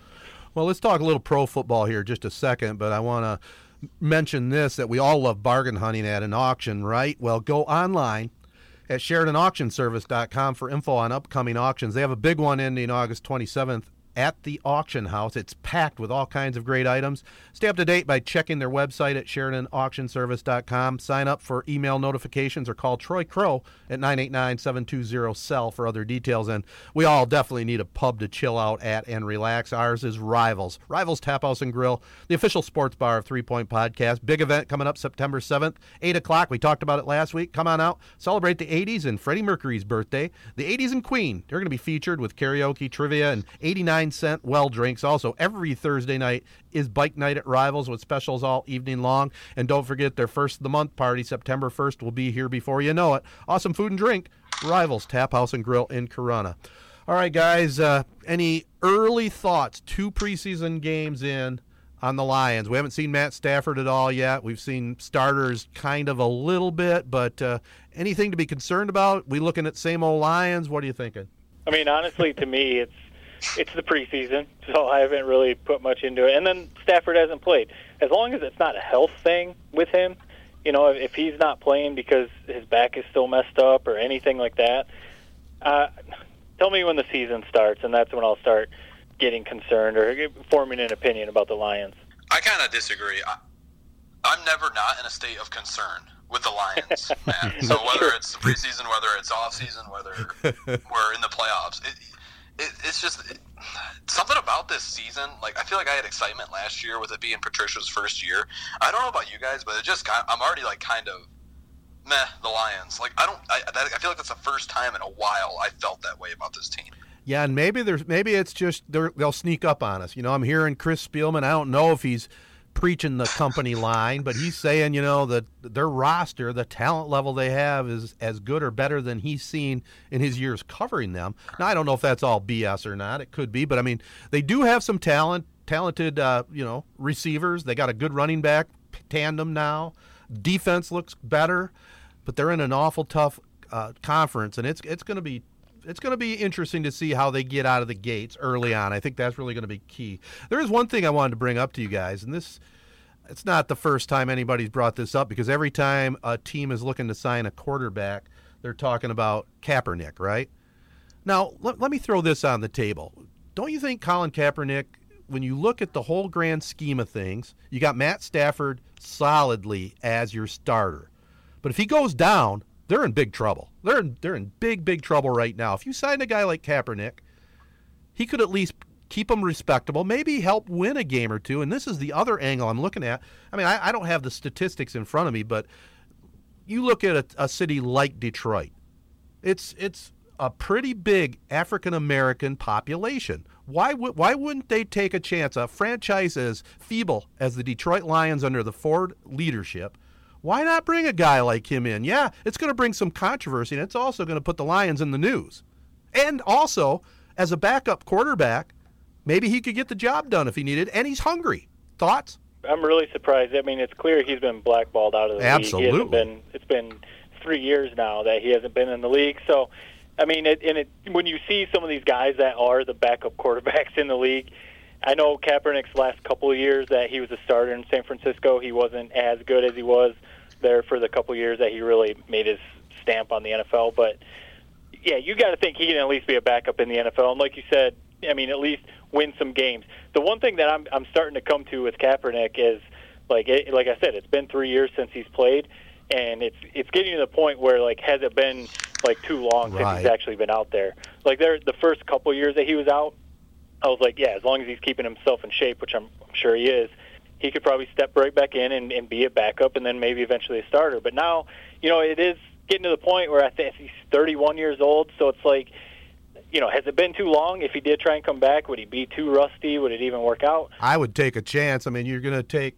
Well, let's talk a little pro football here just a second, but I want to mention this, that we all love bargain hunting at an auction, right? Well, go online at Sheridan Auction Service dot com for info on upcoming auctions. They have a big one ending August twenty-seventh at the auction house. It's packed with all kinds of great items. Stay up to date by checking their website at Sheridan Auction Service dot com. Sign up for email notifications or call Troy Crow at nine eight nine, seven two zero, S E L L for other details. And we all definitely need a pub to chill out at and relax. Ours is Rivals. Rivals Tap House and Grill, the official sports bar of Three Point Podcast. Big event coming up September seventh, eight o'clock. We talked about it last week. Come on out. Celebrate the eighties and Freddie Mercury's birthday. The eighties and Queen. They're going to be featured with karaoke, trivia, and eighty-nine ninety-nine cent well drinks. Also, every Thursday night is bike night at Rivals with specials all evening long. And don't forget their first of the month party, September first, will be here before you know it. Awesome food and drink, Rivals Tap House and Grill in Corunna. All right, guys, uh, any early thoughts, two preseason games in, on the Lions? We haven't seen Matt Stafford at all yet. We've seen starters kind of a little bit, but uh, anything to be concerned about? We looking at same old Lions? What are you thinking? I mean, honestly, to me, it's it's the preseason, so I haven't really put much into it. And then Stafford hasn't played. As long as it's not a health thing with him, you know, if he's not playing because his back is still messed up or anything like that, uh, tell me when the season starts, and that's when I'll start getting concerned or forming an opinion about the Lions. I kind of disagree. I, I'm never not in a state of concern with the Lions, man. So whether it's the preseason, whether it's off-season, whether we're in the playoffs, it, it, it's just it, something about this season. Like, I feel like I had excitement last year with it being Patricia's first year. I don't know about you guys, but it just I'm already like kind of meh, the Lions. Like, I don't. I, I feel like that's the first time in a while I felt that way about this team. Yeah, and maybe there's maybe it's just they'll sneak up on us. You know, I'm hearing Chris Spielman. I don't know if he's preaching the company line, but he's saying, you know, that their roster, the talent level they have is as good or better than he's seen in his years covering them. Now, I don't know if that's all B S or not. It could be, but, I mean, they do have some talent, talented, uh, you know, receivers. They got a good running back tandem now. Defense looks better, but they're in an awful tough uh, conference, and it's it's going to be It's going to be interesting to see how they get out of the gates early on. I think that's really going to be key. There is one thing I wanted to bring up to you guys, and this it's not the first time anybody's brought this up, because every time a team is looking to sign a quarterback, they're talking about Kaepernick, right? Now, let, let me throw this on the table. Don't you think Colin Kaepernick, when you look at the whole grand scheme of things, you got Matt Stafford solidly as your starter. But if he goes down, they're in big trouble. They're in, they're in big, big trouble right now. If you sign a guy like Kaepernick, he could at least keep them respectable, maybe help win a game or two. And this is the other angle I'm looking at. I mean, I, I don't have the statistics in front of me, but you look at a, a city like Detroit. It's it's a pretty big African-American population. Why, would, why wouldn't they take a chance? A franchise as feeble as the Detroit Lions under the Ford leadership, why not bring a guy like him in? Yeah, it's going to bring some controversy, and it's also going to put the Lions in the news. And also, as a backup quarterback, maybe he could get the job done if he needed, and he's hungry. Thoughts? I'm really surprised. I mean, it's clear he's been blackballed out of the Absolutely. league. Absolutely. It's been three years now that he hasn't been in the league. So, I mean, it, and it, when you see some of these guys that are the backup quarterbacks in the league, I know Kaepernick's last couple of years that he was a starter in San Francisco, he wasn't as good as he was there for the couple of years that he really made his stamp on the N F L. But, yeah, you got to think he can at least be a backup in the N F L. And like you said, I mean, at least win some games. The one thing that I'm I'm starting to come to with Kaepernick is, like it, like I said, it's been three years since he's played, and it's it's getting to the point where, like, has it been, like, too long right. since he's actually been out there? Like, there the first couple of years that he was out, I was like, yeah, as long as he's keeping himself in shape, which I'm, I'm sure he is, he could probably step right back in and, and be a backup and then maybe eventually a starter. But now, you know, it is getting to the point where I think he's thirty-one years old, so it's like, you know, has it been too long? If he did try and come back, would he be too rusty? Would it even work out? I would take a chance. I mean, you're going to take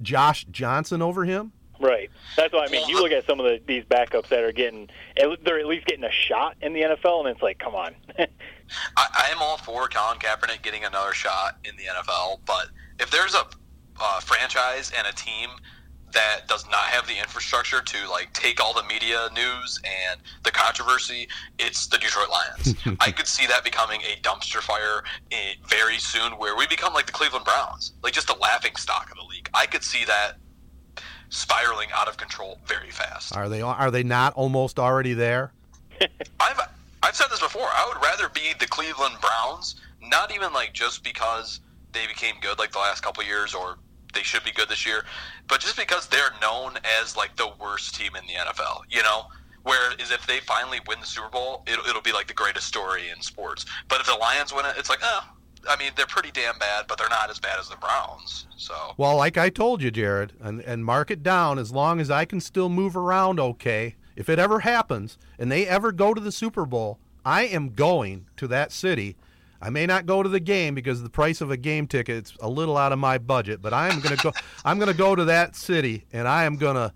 Josh Johnson over him? Right. That's what I mean. You look at some of the, these backups that are getting, they're at least getting a shot in the N F L, and it's like, come on. I am all for Colin Kaepernick getting another shot in the N F L, but if there's a uh, franchise and a team that does not have the infrastructure to, like, take all the media news and the controversy, it's the Detroit Lions. I could see that becoming a dumpster fire in, very soon, where we become like the Cleveland Browns, like just the laughing stock of the league. I could see that spiraling out of control very fast. Are they are they not almost already there? I've I've said this before. I would rather be the Cleveland Browns, not even like just because they became good like the last couple of years or they should be good this year, but just because they're known as like the worst team in the N F L, you know? Whereas if they finally win the Super Bowl, it'll, it'll be like the greatest story in sports. But if the Lions win it, it's like, oh, I mean, they're pretty damn bad, but they're not as bad as the Browns. So, well, like I told you, Jared, and, and mark it down, as long as I can still move around okay, if it ever happens and they ever go to the Super Bowl, I am going to that city. I may not go to the game because the price of a game ticket is a little out of my budget, but I am going to go I'm going to go to that city, and I am going to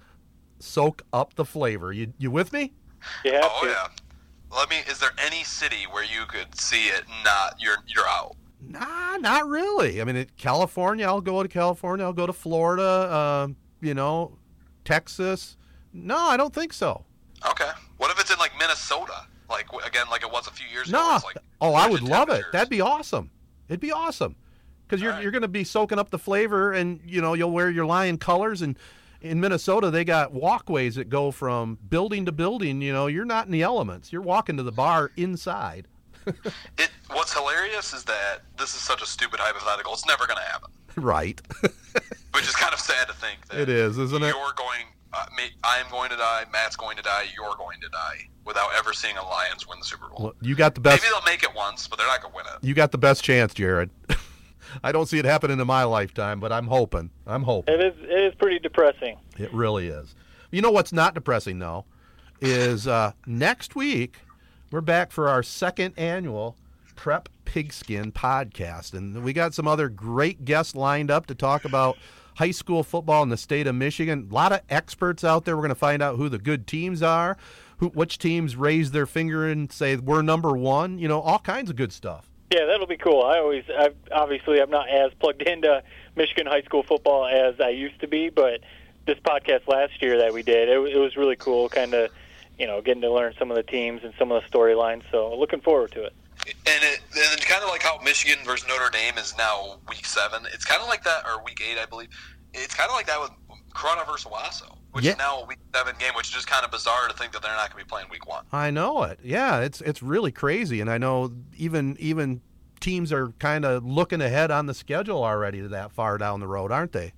soak up the flavor. You you with me? Yeah. Oh, yeah. Let me is there any city where you could see it and not you're you're out? Nah, not really. I mean, it, California, I'll go to California, I'll go to Florida, uh, you know, Texas. No, I don't think so. Okay. What if it's in like Minnesota? Like again, like it was a few years ago. No. Like oh, I would love it. That'd be awesome. It'd be awesome, because you're right. you're going to be soaking up the flavor, and you know you'll wear your Lion colors. And in Minnesota, they got walkways that go from building to building. You know, you're not in the elements. You're walking to the bar inside. It. What's hilarious is that this is such a stupid hypothetical. It's never going to happen. Right. Which is kind of sad to think that it is, isn't it? You're going. Uh, I'm going to die, Matt's going to die, you're going to die, without ever seeing a Lions win the Super Bowl. Well, you got the best. Maybe they'll make it once, but they're not going to win it. You got the best chance, Jared. I don't see it happening in my lifetime, but I'm hoping. I'm hoping. It is, it is pretty depressing. It really is. You know what's not depressing, though, is uh, next week we're back for our second annual Prep Pigskin podcast, and we got some other great guests lined up to talk about high school football in the state of Michigan. A lot of experts out there. We're going to find out who the good teams are, who which teams raise their finger and say we're number one. You know, all kinds of good stuff. Yeah, that'll be cool. I always, I've, obviously, I'm not as plugged into Michigan high school football as I used to be, but this podcast last year that we did, it, it was really cool. Kind of, you know, getting to learn some of the teams and some of the storylines. So looking forward to it. And, it, and it's kind of like how Michigan versus Notre Dame is now week seven. It's kind of like that, or week eight, I believe. It's kind of like that with Corona versus Wausau, which yeah. is now a week seven game, which is just kind of bizarre to think that they're not going to be playing week one. I know it. Yeah, it's it's really crazy. And I know even even teams are kind of looking ahead on the schedule already that far down the road, aren't they?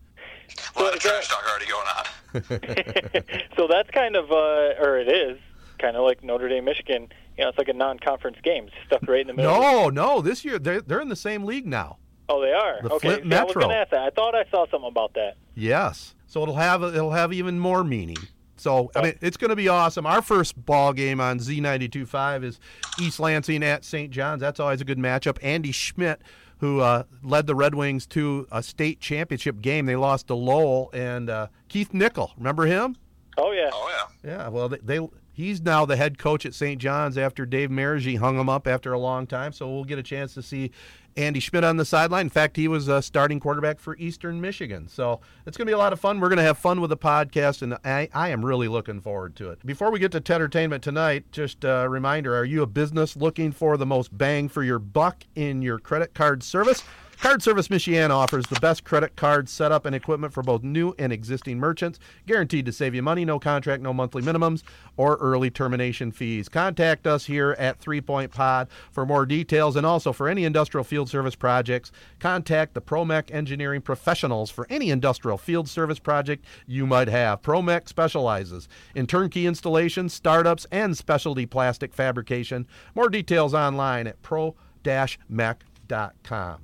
A lot so of trash that, talk already going on. So that's kind of, uh, or it is, kind of like Notre Dame, Michigan. You know, it's like a non-conference game, stuck right in the middle. No, no, this year they're they're in the same league now. Oh, they are. The okay, Flint so Metro. I was going to ask that. I thought I saw something about that. Yes, so it'll have it'll have even more meaning. So I mean, it's going to be awesome. Our first ball game on Z ninety-two point five is East Lansing at Saint John's. That's always a good matchup. Andy Schmidt, who uh, led the Red Wings to a state championship game, they lost to Lowell, and uh, Keith Nickel. Remember him? Oh yeah. Oh yeah. Yeah. Well, they. they He's now the head coach at Saint John's after Dave Marigny hung him up after a long time, so we'll get a chance to see Andy Schmidt on the sideline. In fact, he was a starting quarterback for Eastern Michigan, so it's going to be a lot of fun. We're going to have fun with the podcast, and I, I am really looking forward to it. Before we get to Tedtertainment tonight, just a reminder, are you a business looking for the most bang for your buck in your credit card service? Card Service Michiana offers the best credit card setup and equipment for both new and existing merchants. Guaranteed to save you money, no contract, no monthly minimums, or early termination fees. Contact us here at Three Point Pod for more details, and also for any industrial field service projects, contact the ProMech Engineering Professionals for any industrial field service project you might have. ProMech specializes in turnkey installations, startups, and specialty plastic fabrication. More details online at pro dash mech dot com.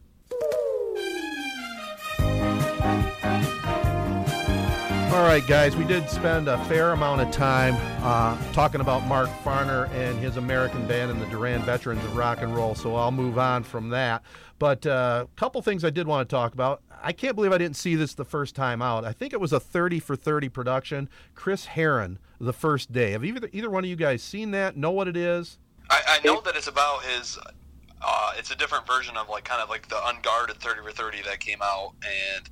All right, guys, we did spend a fair amount of time uh, talking about Mark Farner and his American band and the Duran Veterans of Rock and Roll, so I'll move on from that. But a uh, couple things I did want to talk about. I can't believe I didn't see this the first time out. I think it was a thirty for thirty production. Chris Heron, The First Day. Have either, either one of you guys seen that, know what it is? I, I know that it's about his... Uh, it's a different version of like kind of like the unguarded thirty for thirty that came out and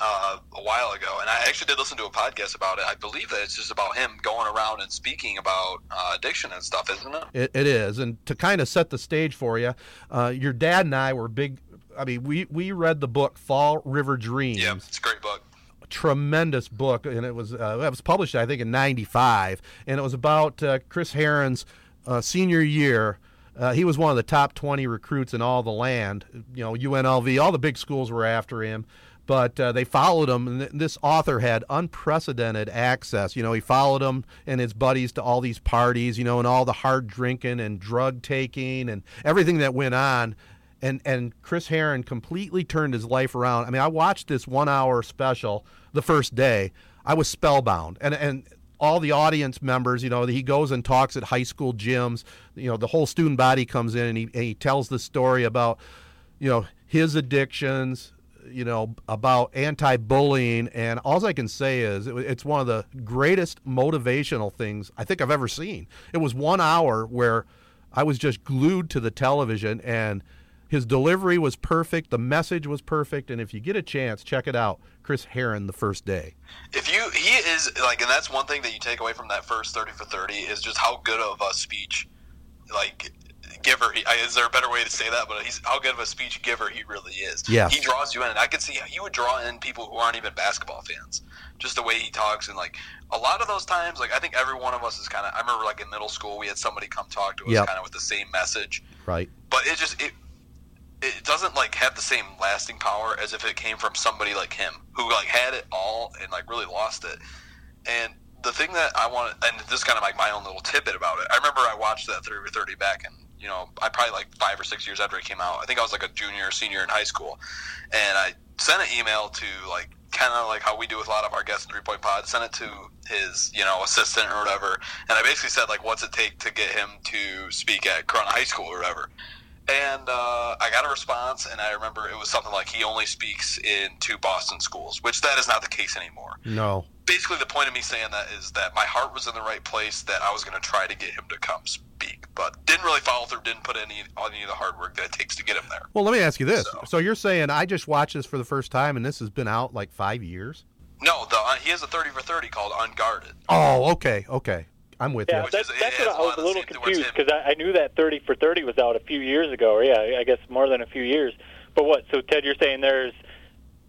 uh, a while ago. And I actually did listen to a podcast about it. I believe that it's just about him going around and speaking about uh, addiction and stuff, isn't it? It, it is. And to kind of set the stage for you, uh, your dad and I were big. I mean, we, we read the book Fall River Dreams. Yeah, it's a great book. Tremendous book. And it was, uh, it was published, I think, in ninety-five. And it was about uh, Chris Heron's uh, senior year. Uh, he was one of the top twenty recruits in all the land. You know, U N L V, all the big schools were after him, but uh, they followed him, and th- this author had unprecedented access. You know, he followed him and his buddies to all these parties, you know, and all the hard drinking and drug taking and everything that went on. And, and Chris Heron completely turned his life around. I mean, I watched this one-hour special The First Day. I was spellbound. And, and all the audience members, you know, he goes and talks at high school gyms. You know, the whole student body comes in, and he, and he tells the story about, you know, his addictions, you know, about anti-bullying. And all I can say is it, it's one of the greatest motivational things I think I've ever seen. It was one hour where I was just glued to the television, and his delivery was perfect. The message was perfect. And if you get a chance, check it out. Chris Herron, The First Day. If you, he is like, and that's one thing that you take away from that first thirty for thirty is just how good of a speech, like, giver. He, is there a better way to say that? But he's how good of a speech giver he really is. Yeah. He draws you in. And I could see he would draw in people who aren't even basketball fans. Just the way he talks. And like a lot of those times, like I think every one of us is kind of, I remember like in middle school, we had somebody come talk to us yep. kind of with the same message. Right. But it just, it, it doesn't like have the same lasting power as if it came from somebody like him who like had it all and like really lost it. And the thing that I want, and this is kind of like my own little tidbit about it. I remember I watched that thirty for thirty back in, you know, I probably like five or six years after it came out. I think I was like a junior or senior in high school. And I sent an email to like, kind of like how we do with a lot of our guests in Three Point Pod, sent it to his, you know, assistant or whatever. And I basically said like, what's it take to get him to speak at Corona High School or whatever. And uh, I got a response, and I remember it was something like he only speaks in two Boston schools, which that is not the case anymore. No. Basically, the point of me saying that is that my heart was in the right place, that I was going to try to get him to come speak, but didn't really follow through, didn't put any any of the hard work that it takes to get him there. Well, let me ask you this. So, so you're saying I just watched this for the first time, and this has been out like five years? No, the, uh, he has a thirty for thirty called Unguarded. Oh, okay, okay. I'm with yeah, you. That's, that's what I was a little confused, because I, I knew that thirty for thirty was out a few years ago. Or yeah, I guess more than a few years. But what? So, Ted, you're saying there's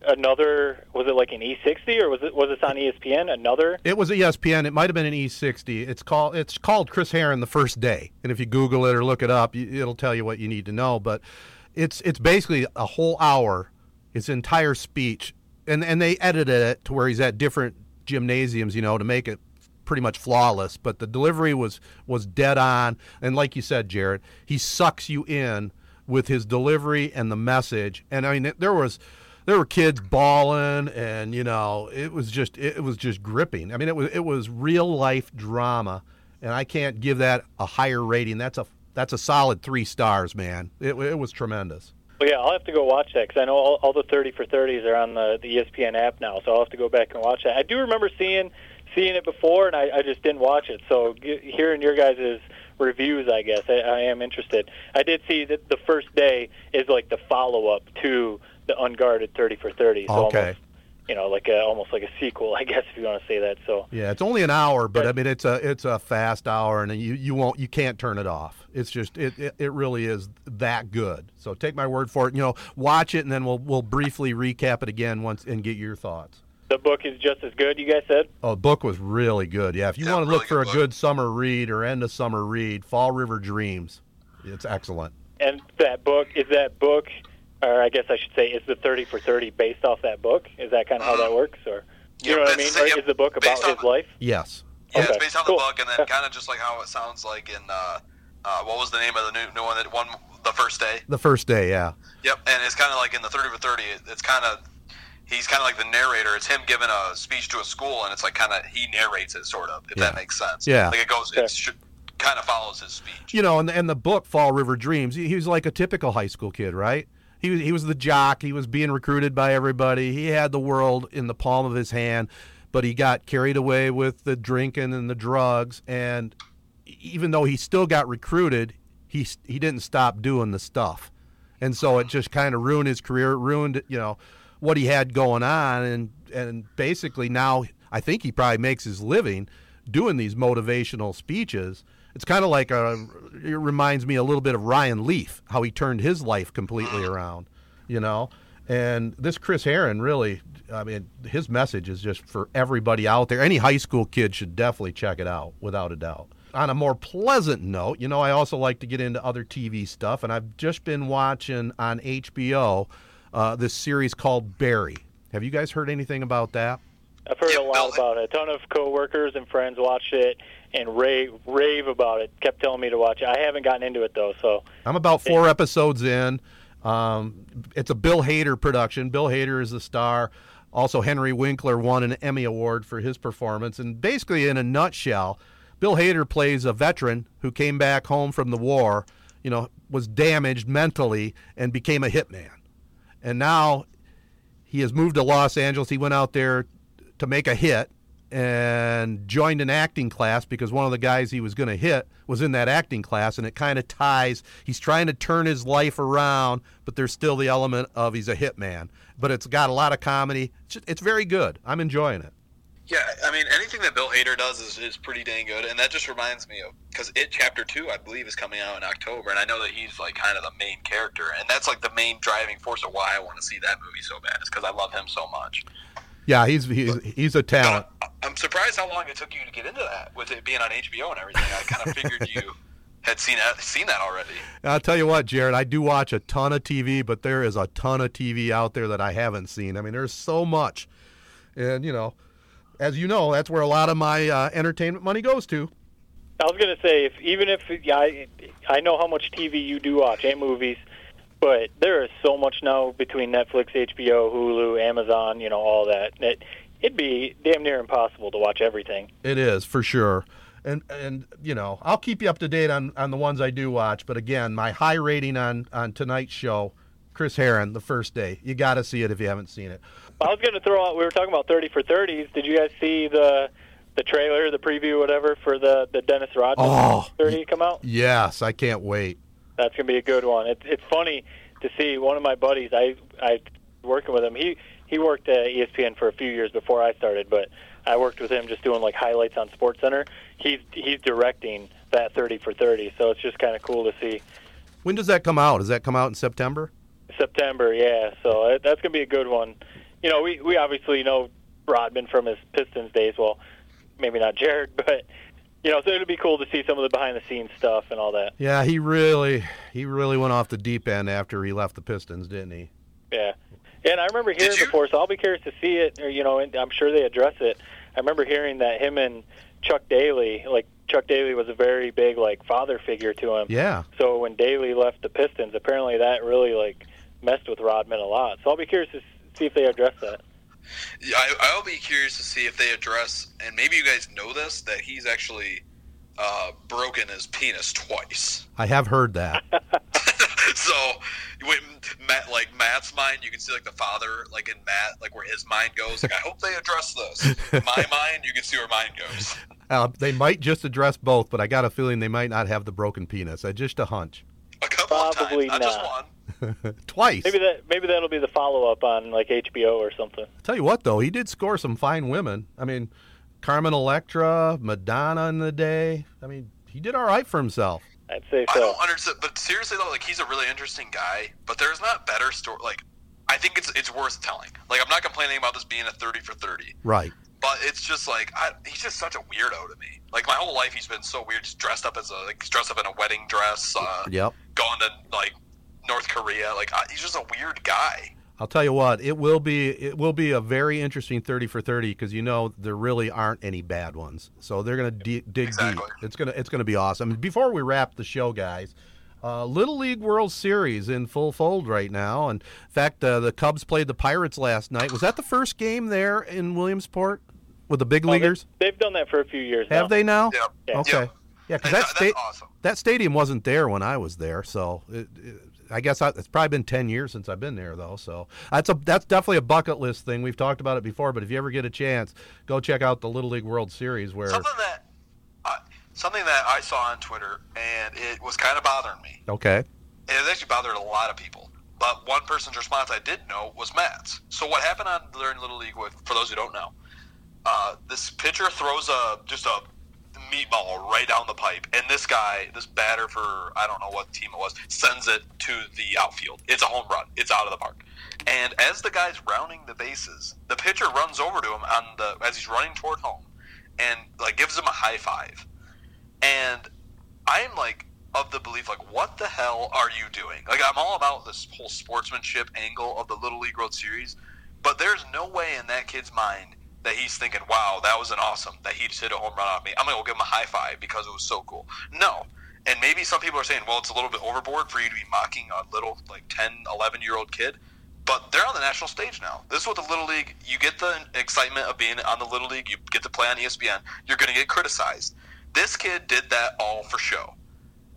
another, was it like an E sixty, or was it was this on E S P N, another? It was E S P N. It might have been an E sixty. It's called it's called Chris Herron, The First Day. And if you Google it or look it up, it'll tell you what you need to know. But it's it's basically a whole hour, his entire speech. And, and they edited it to where he's at different gymnasiums, you know, to make it pretty much flawless, but the delivery was was dead on. And like you said, Jared, he sucks you in with his delivery and the message. And I mean, there was there were kids bawling, and you know, it was just it was just gripping. I mean, it was it was real life drama, and I can't give that a higher rating. That's a that's a solid three stars, man. It it was tremendous. Well, yeah, I'll have to go watch that, because I know all, all the thirty for thirties are on the, the E S P N app now, so I'll have to go back and watch that. I do remember seeing. Seeing it before, and I, I just didn't watch it. So hearing your guys' reviews, I guess, I, I am interested. I did see that The First Day is like the follow-up to the Unguarded thirty for thirty. So okay. Almost, you know, like a, almost like a sequel, I guess, if you want to say that. So yeah, it's only an hour, but I mean, it's a it's a fast hour, and you, you won't you can't turn it off. It's just it, it it really is that good. So take my word for it. You know, watch it, and then we'll we'll briefly recap it again once and get your thoughts. The book is just as good, you guys said? Oh, the book was really good, yeah. If you yeah, want to really look for good a book. Good summer read or end of summer read, Fall River Dreams, it's excellent. And that book, is that book, or I guess I should say, is the thirty for thirty based off that book? Is that kind of how that works? Or You yeah, know what I mean? Right? Yep. Is the book about his life? Yes. Yeah, okay. It's based on cool. the book, and then kind of just like how it sounds like in, uh, uh, what was the name of the new, new one that won The First Day? The First Day, yeah. Yep, and it's kind of like in the thirty for thirty, it, it's kind of... He's kind of like the narrator. It's him giving a speech to a school, and it's like kind of he narrates it, sort of, if yeah. that makes sense. Yeah, like it goes, it should, kind of follows his speech. You know, and and the book Fall River Dreams. He, he was like a typical high school kid, right? He was he was the jock. He was being recruited by everybody. He had the world in the palm of his hand, but he got carried away with the drinking and the drugs. And even though he still got recruited, he he didn't stop doing the stuff, and so it just kind of ruined his career. It ruined, you know, what he had going on, and and basically now I think he probably makes his living doing these motivational speeches. It's kind of like a, it reminds me a little bit of Ryan Leaf, how he turned his life completely around, you know. And this Chris Herron really, I mean, his message is just for everybody out there. Any high school kid should definitely check it out, without a doubt. On a more pleasant note, you know, I also like to get into other T V stuff, and I've just been watching on H B O Uh, this series called Barry. Have you guys heard anything about that? I've heard a lot about it. A ton of coworkers and friends watched it and rave, rave about it. Kept telling me to watch it. I haven't gotten into it, though. So I'm about four episodes in. Um, it's a Bill Hader production. Bill Hader is the star. Also, Henry Winkler won an Emmy Award for his performance. And basically, in a nutshell, Bill Hader plays a veteran who came back home from the war, you know, was damaged mentally and became a hitman. And now he has moved to Los Angeles. He went out there to make a hit and joined an acting class because one of the guys he was going to hit was in that acting class, and it kind of ties. He's trying to turn his life around, but there's still the element of he's a hitman. But it's got a lot of comedy. It's, just, it's very good. I'm enjoying it. Yeah, I mean, anything that Bill Hader does is, is pretty dang good, and that just reminds me of, because It Chapter two, I believe, is coming out in October, and I know that he's, like, kind of the main character, and that's, like, the main driving force of why I want to see that movie so bad, is because I love him so much. Yeah, he's he's, he's a talent. I'm surprised how long it took you to get into that, with it being on H B O and everything. I kind of figured you had seen that, seen that already. I'll tell you what, Jared, I do watch a ton of T V, but there is a ton of T V out there that I haven't seen. I mean, there's so much, and, you know, as you know, that's where a lot of my uh, entertainment money goes to. I was going to say, if even if yeah, I, I know how much T V you do watch and movies, but there is so much now between Netflix, H B O, Hulu, Amazon, you know, all that. It, it'd be damn near impossible to watch everything. It is, for sure. And, and you know, I'll keep you up to date on, on the ones I do watch. But, again, my high rating on, on tonight's show, Chris Heron, The First Day. You got to see it if you haven't seen it. I was going to throw out, we were talking about thirty for thirties. Did you guys see the the trailer, the preview, whatever, for the, the Dennis Rodman oh, thirty come out? Yes, I can't wait. That's going to be a good one. It's it's funny to see one of my buddies, I I working with him. He, he worked at E S P N for a few years before I started, but I worked with him just doing, like, highlights on SportsCenter. He's, he's directing that thirty for thirty, so it's just kind of cool to see. When does that come out? Does that come out in September? September, yeah. So that's going to be a good one. You know, we, we obviously know Rodman from his Pistons days. Well, maybe not Jared, but, you know, so it'll be cool to see some of the behind-the-scenes stuff and all that. Yeah, he really he really went off the deep end after he left the Pistons, didn't he? Yeah. And I remember hearing before, so I'll be curious to see it, or, you know, and I'm sure they address it. I remember hearing that him and Chuck Daly, like, Chuck Daly was a very big, like, father figure to him. Yeah. So when Daly left the Pistons, apparently that really, like, messed with Rodman a lot. So I'll be curious to see if they address that. Yeah, I, I'll be curious to see if they address, and maybe you guys know this, that he's actually uh, broken his penis twice. I have heard that. So, when Matt, like Matt's mind, you can see like the father, like in Matt, like where his mind goes. Like, I hope they address this. My mind, you can see where mine goes. Uh, they might just address both, but I got a feeling they might not have the broken penis. I just a hunch. A couple Probably of times, not, not just one. Twice. Maybe that maybe that'll be the follow-up on like H B O or something. I'll tell you what, though, he did score some fine women. I mean, Carmen Electra, Madonna in the day. I mean, he did all right for himself. I'd say so. I don't understand, but seriously though, like he's a really interesting guy. But there's not better story. Like, I think it's it's worth telling. Like, I'm not complaining about this being a thirty for thirty. Right. But it's just like I, he's just such a weirdo to me. Like my whole life, he's been so weird. Just dressed up as a like, dressed up in a wedding dress. Uh, yep. Going to like. North Korea, like uh, he's just a weird guy. I'll tell you what, it will be it will be a very interesting thirty for thirty because you know there really aren't any bad ones, so they're gonna d- dig exactly. deep. It's gonna it's gonna be awesome. Before we wrap the show, guys, uh, Little League World Series in full fold right now. In fact, uh, the Cubs played the Pirates last night. Was that the first game there in Williamsport with the big oh, leaguers? They, they've done that for a few years. Have now. they now? Yeah. Okay. Yeah, yeah cause that, that, sta- that's awesome. That stadium wasn't there when I was there, so. It, it, I guess I, it's probably been ten years since I've been there, though. So that's a that's definitely a bucket list thing. We've talked about it before, but if you ever get a chance, go check out the Little League World Series. Where something that I, something that I saw on Twitter, and it was kind of bothering me. Okay. And it actually bothered a lot of people. But one person's response I did know was Matt's. So what happened on during Little League, with, for those who don't know, uh, this pitcher throws a just a meatball right down the pipe, and this guy, this batter for I don't know what team it was, sends it to the outfield. It's a home run. It's out of the park. And as the guy's rounding the bases, the pitcher runs over to him on the as he's running toward home, and like gives him a high five. And I'm like of the belief, like, what the hell are you doing? Like, I'm all about this whole sportsmanship angle of the Little League World Series, but there's no way in that kid's mind that he's thinking, wow, that was an awesome, that he just hit a home run off me. I'm going to go give him a high five because it was so cool. No. And maybe some people are saying, well, it's a little bit overboard for you to be mocking a little, like, ten, eleven-year-old kid. But they're on the national stage now. This is what the Little League, you get the excitement of being on the Little League, you get to play on E S P N, you're going to get criticized. This kid did that all for show.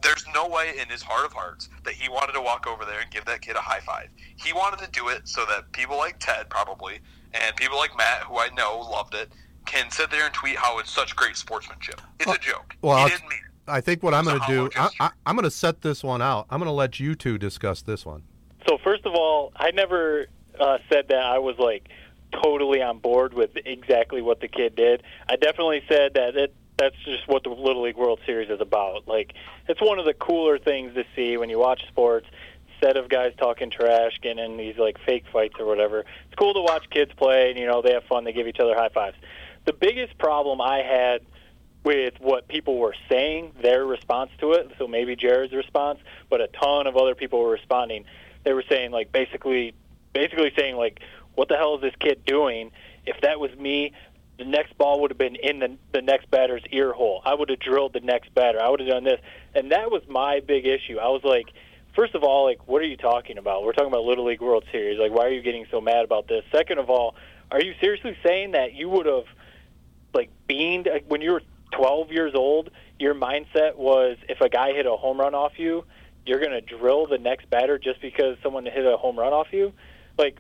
There's no way in his heart of hearts that he wanted to walk over there and give that kid a high five. He wanted to do it so that people like Ted, probably, and people like Matt, who I know loved it, can sit there and tweet how it's such great sportsmanship. It's well, a joke. Well, he didn't mean it. I think what I'm going to do, I, I, I'm going to set this one out. I'm going to let you two discuss this one. So first of all, I never uh, said that I was, like, totally on board with exactly what the kid did. I definitely said that it, that's just what the Little League World Series is about. Like, it's one of the cooler things to see when you watch sports, instead of guys talking trash, getting in these, like, fake fights or whatever. It's cool to watch kids play, and, you know, they have fun. They give each other high fives. The biggest problem I had with what people were saying, their response to it, so maybe Jared's response, but a ton of other people were responding. They were saying, like, basically basically saying, like, what the hell is this kid doing? If that was me, the next ball would have been in the, the next batter's ear hole. I would have drilled the next batter. I would have done this. And that was my big issue. I was like, first of all, like, what are you talking about? We're talking about Little League World Series. Like, why are you getting so mad about this? Second of all, are you seriously saying that you would have, like, beaned like, when you were twelve years old, your mindset was if a guy hit a home run off you, you're going to drill the next batter just because someone hit a home run off you? Like,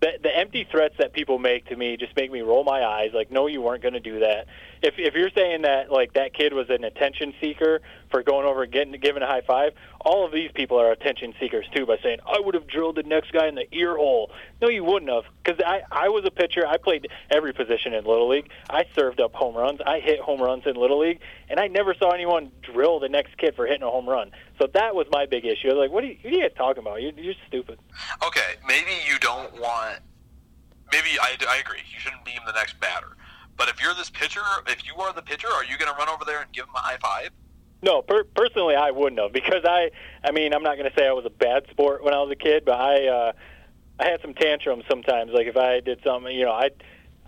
the, the empty threats that people make to me just make me roll my eyes. Like, no, you weren't going to do that. If if you're saying that, like, that kid was an attention seeker for going over and getting, giving a high five, all of these people are attention seekers, too, by saying, I would have drilled the next guy in the ear hole. No, you wouldn't have, because I, I was a pitcher. I played every position in Little League. I served up home runs. I hit home runs in Little League, and I never saw anyone drill the next kid for hitting a home run. So that was my big issue. I was like, what are you, what are you guys talking about? You're, you're stupid. Okay, maybe you don't want – maybe I, I agree. You shouldn't be the next batter. But if you're this pitcher, if you are the pitcher, are you going to run over there and give him a high five? No, per- personally, I wouldn't have because I, I mean, I'm not going to say I was a bad sport when I was a kid, but I, uh, I had some tantrums sometimes. Like if I did something, you know, I,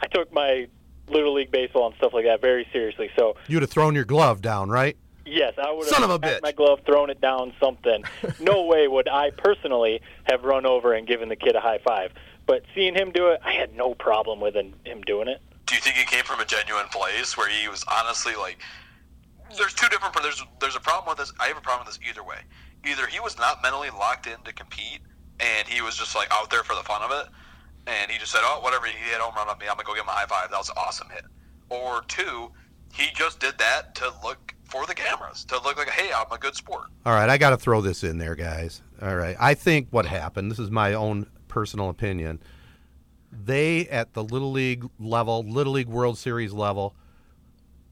I took my Little League baseball and stuff like that very seriously. So you'd have thrown your glove down, right? Yes, I would Son have of a bitch. My glove, thrown it down, something. No way would I personally have run over and given the kid a high five. But seeing him do it, I had no problem with him doing it. Do you think it came from a genuine place where he was honestly like? There's two different. There's there's a problem with this. I have a problem with this either way. Either he was not mentally locked in to compete, and he was just like out there for the fun of it, and he just said, "Oh, whatever, he hit home run on me. I'm gonna go get my high five. That was an awesome hit." Or two, he just did that to look for the cameras, to look like, "Hey, I'm a good sport." All right, I got to throw this in there, guys. All right, I think what happened. This is my own personal opinion. They at the Little League level, Little League World Series level.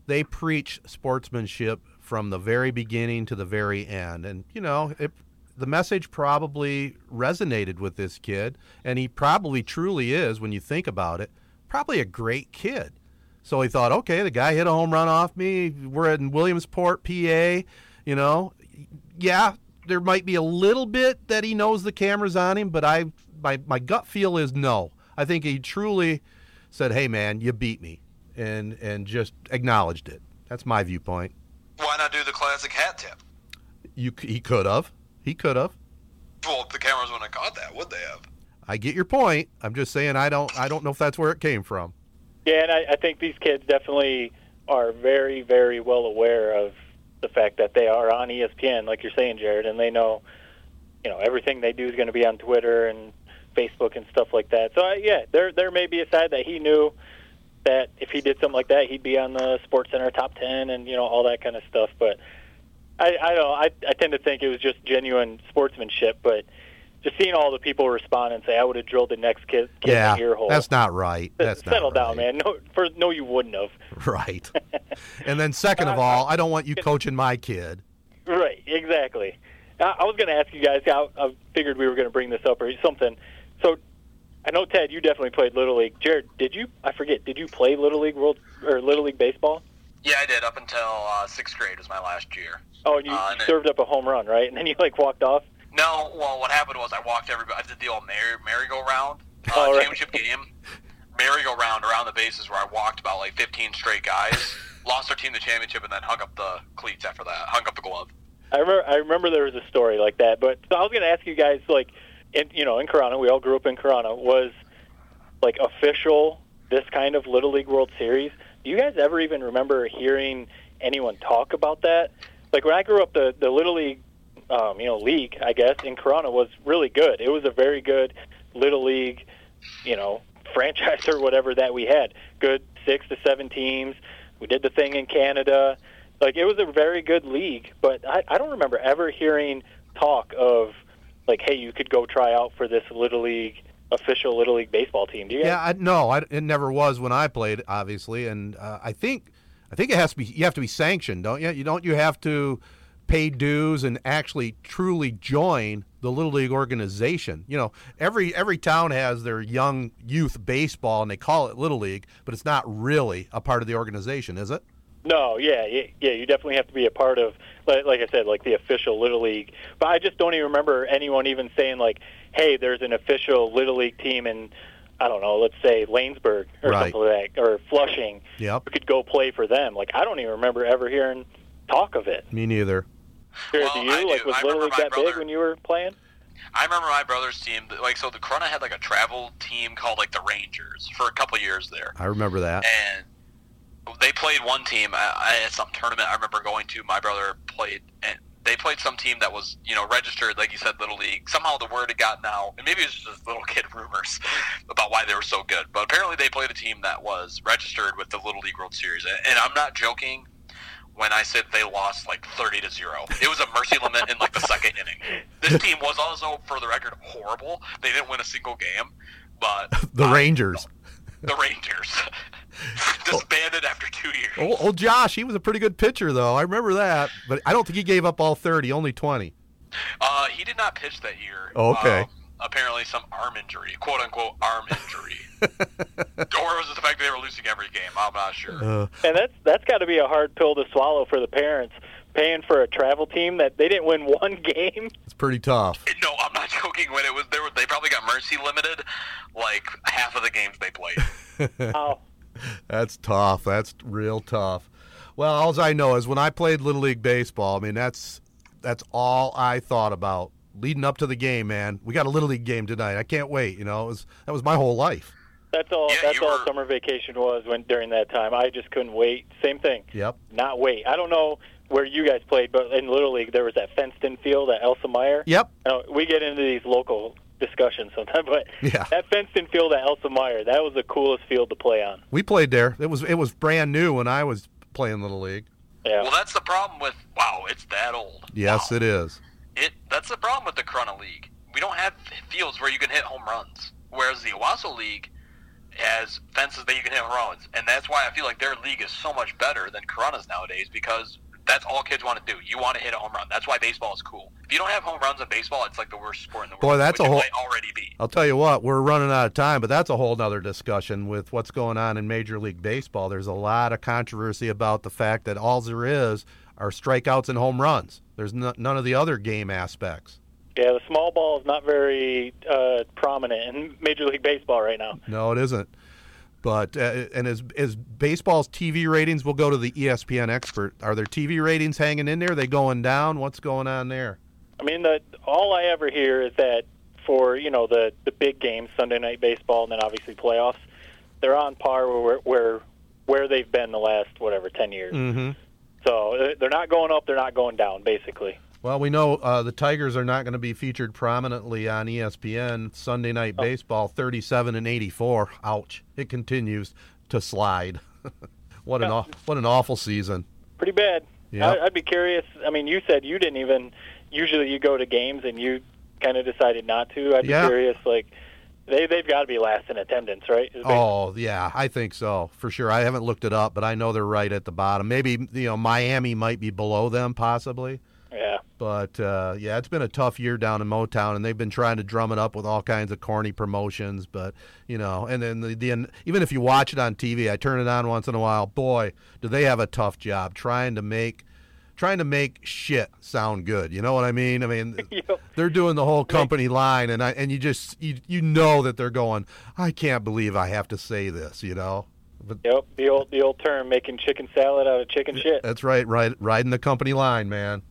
They preach sportsmanship from the very beginning to the very end. And, you know, it, the message probably resonated with this kid, and he probably truly is, when you think about it, probably a great kid. So he thought, okay, the guy hit a home run off me. We're in Williamsport, P A, you know. Yeah, there might be a little bit that he knows the camera's on him, but I my, my gut feel is no. I think he truly said, hey, man, you beat me. And and just acknowledged it. That's my viewpoint. Why not do the classic hat tip? You he could have. He could have. Well, if the cameras wouldn't have caught that, would they have? I get your point. I'm just saying I don't I don't know if that's where it came from. Yeah, and I, I think these kids definitely are very, very well aware of the fact that they are on E S P N, like you're saying, Jared, and they know, you know, everything they do is going to be on Twitter and Facebook and stuff like that. So I, yeah, there there may be a side that he knew. That if he did something like that, he'd be on the Sports Center top ten and, you know, all that kind of stuff. But I, I don't know. I, I tend to think it was just genuine sportsmanship. But just seeing all the people respond and say, I would have drilled the next kid, kid yeah, in the ear hole. That's not right. That's Settle not down, right. man. No, first, no, you wouldn't have. Right. And then second of all, I don't want you coaching my kid. Right, exactly. I, I was going to ask you guys. I, I figured we were going to bring this up or something. So I know, Ted, you definitely played Little League. Jared, did you? I forget. Did you play Little League World or Little League Baseball? Yeah, I did up until uh, sixth grade was my last year. Oh, and you uh, and served it, up a home run, right? And then you, like, walked off? No. Well, what happened was I walked everybody. I did the old merry, merry-go-round uh, oh, right. championship game. Merry-go-round around the bases where I walked about, like, fifteen straight guys, lost our team the championship, and then hung up the cleats after that, hung up the glove. I remember, I remember there was a story like that. But so I was going to ask you guys, like, in, you know, in Corona, we all grew up in Corona, was like official this kind of Little League World Series. Do you guys ever even remember hearing anyone talk about that? Like when I grew up, the, the Little League, um, you know, league, I guess, in Corona was really good. It was a very good Little League, you know, franchise or whatever that we had. Good six to seven teams. We did the thing in Canada. Like, it was a very good league, but I, I don't remember ever hearing talk of, like, hey, you could go try out for this Little League, official Little League baseball team. Do you yeah, guys? I, no, I, it never was when I played, obviously, and uh, I think I think it has to be, you have to be sanctioned, don't you? You don't you have to pay dues and actually truly join the Little League organization. You know, every every town has their young youth baseball, and they call it Little League, but it's not really a part of the organization, is it? No, yeah, yeah, you definitely have to be a part of, like, like I said, like the official Little League. But I just don't even remember anyone even saying, like, hey, there's an official Little League team in, I don't know, let's say Lanesburg or right. something like that, or Flushing. Yep. You could go play for them. Like, I don't even remember ever hearing talk of it. Me neither. Sure, well, do you? I like, do. Was I Little League that brother. big when you were playing? I remember my brother's team. Like, so the Corona had, like, a travel team called, like, the Rangers for a couple years there. I remember that. And they played one team at some tournament I remember going to. My brother played, and they played some team that was, you know, registered, like you said, Little League. Somehow the word had gotten out, and maybe it was just little kid rumors about why they were so good. But apparently they played a team that was registered with the Little League World Series. And I'm not joking when I said they lost, like, thirty to zero. It was a mercy limit in, like, the second inning. This team was also, for the record, horrible. They didn't win a single game. But the I, Rangers. The Rangers. Disbanded after two years. Old, old Josh, he was a pretty good pitcher, though. I remember that. But I don't think he gave up all thirty, only twenty. Uh, he did not pitch that year. Oh, okay. Um, apparently some arm injury, quote-unquote arm injury. Or was it the fact that they were losing every game? I'm not sure. Uh, and that's that's got to be a hard pill to swallow for the parents, paying for a travel team that they didn't win one game. It's pretty tough. No, I'm not joking. When it was, they, were, they probably got mercy limited, like half of the games they played. Wow. That's tough. That's real tough. Well, all I know is when I played Little League baseball, I mean, that's that's all I thought about leading up to the game, man. We got a Little League game tonight. I can't wait. You know, it was, that was my whole life. That's all. Yeah, that's all were... summer vacation was when during that time. I just couldn't wait. Same thing. Yep. Not wait. I don't know where you guys played, but in Little League, there was that fenced-in field at Elsa Meyer. Yep. Now, we get into these local discussion sometime, but yeah. That fenced-in field at Elsa Meyer, that was the coolest field to play on. We played there. It was it was brand new when I was playing Little League. Yeah. Well, that's the problem with, wow, it's that old. Yes, wow. It is. It That's the problem with the Corona League. We don't have fields where you can hit home runs, whereas the Owasso League has fences that you can hit home runs, and that's why I feel like their league is so much better than Corona's nowadays, because that's all kids want to do. You want to hit a home run. That's why baseball is cool. If you don't have home runs in baseball, it's like the worst sport in the world. Boy, that's a whole. Already be. I'll tell you what, we're running out of time, but that's a whole other discussion with what's going on in Major League Baseball. There's a lot of controversy about the fact that all there is are strikeouts and home runs. There's no, none of the other game aspects. Yeah, the small ball is not very uh, prominent in Major League Baseball right now. No, it isn't. But uh, and as as baseball's T V ratings, we'll go to the E S P N expert. Are their T V ratings hanging in there? Are they going down? What's going on there? I mean, the, all I ever hear is that for, you know, the, the big games, Sunday night baseball and then obviously playoffs, they're on par where where where they've been the last, whatever, ten years. Mm-hmm. So they're not going up, they're not going down, basically. Well, we know uh, the Tigers are not going to be featured prominently on E S P N. Sunday Night oh. Baseball, thirty-seven and eighty-four. Ouch. It continues to slide. what, yeah. an aw- what an awful season. Pretty bad. Yeah. I- I'd be curious. I mean, you said you didn't even – usually you go to games and you kind of decided not to. I'd be yeah. curious, like – They, they've got to be last in attendance, right? Oh, yeah, I think so, for sure. I haven't looked it up, but I know they're right at the bottom. Maybe, you know, Miami might be below them, possibly. Yeah. But, uh, yeah, it's been a tough year down in Motown, and they've been trying to drum it up with all kinds of corny promotions. But, you know, and then the, the even if you watch it on T V, I turn it on once in a while, boy, do they have a tough job trying to make trying to make shit sound good. You know what I mean? I mean, they're doing the whole company line, and I and you just you, you know that they're going, I can't believe I have to say this, you know? But yep, the old the old term, making chicken salad out of chicken shit. That's right, right, riding the company line, man.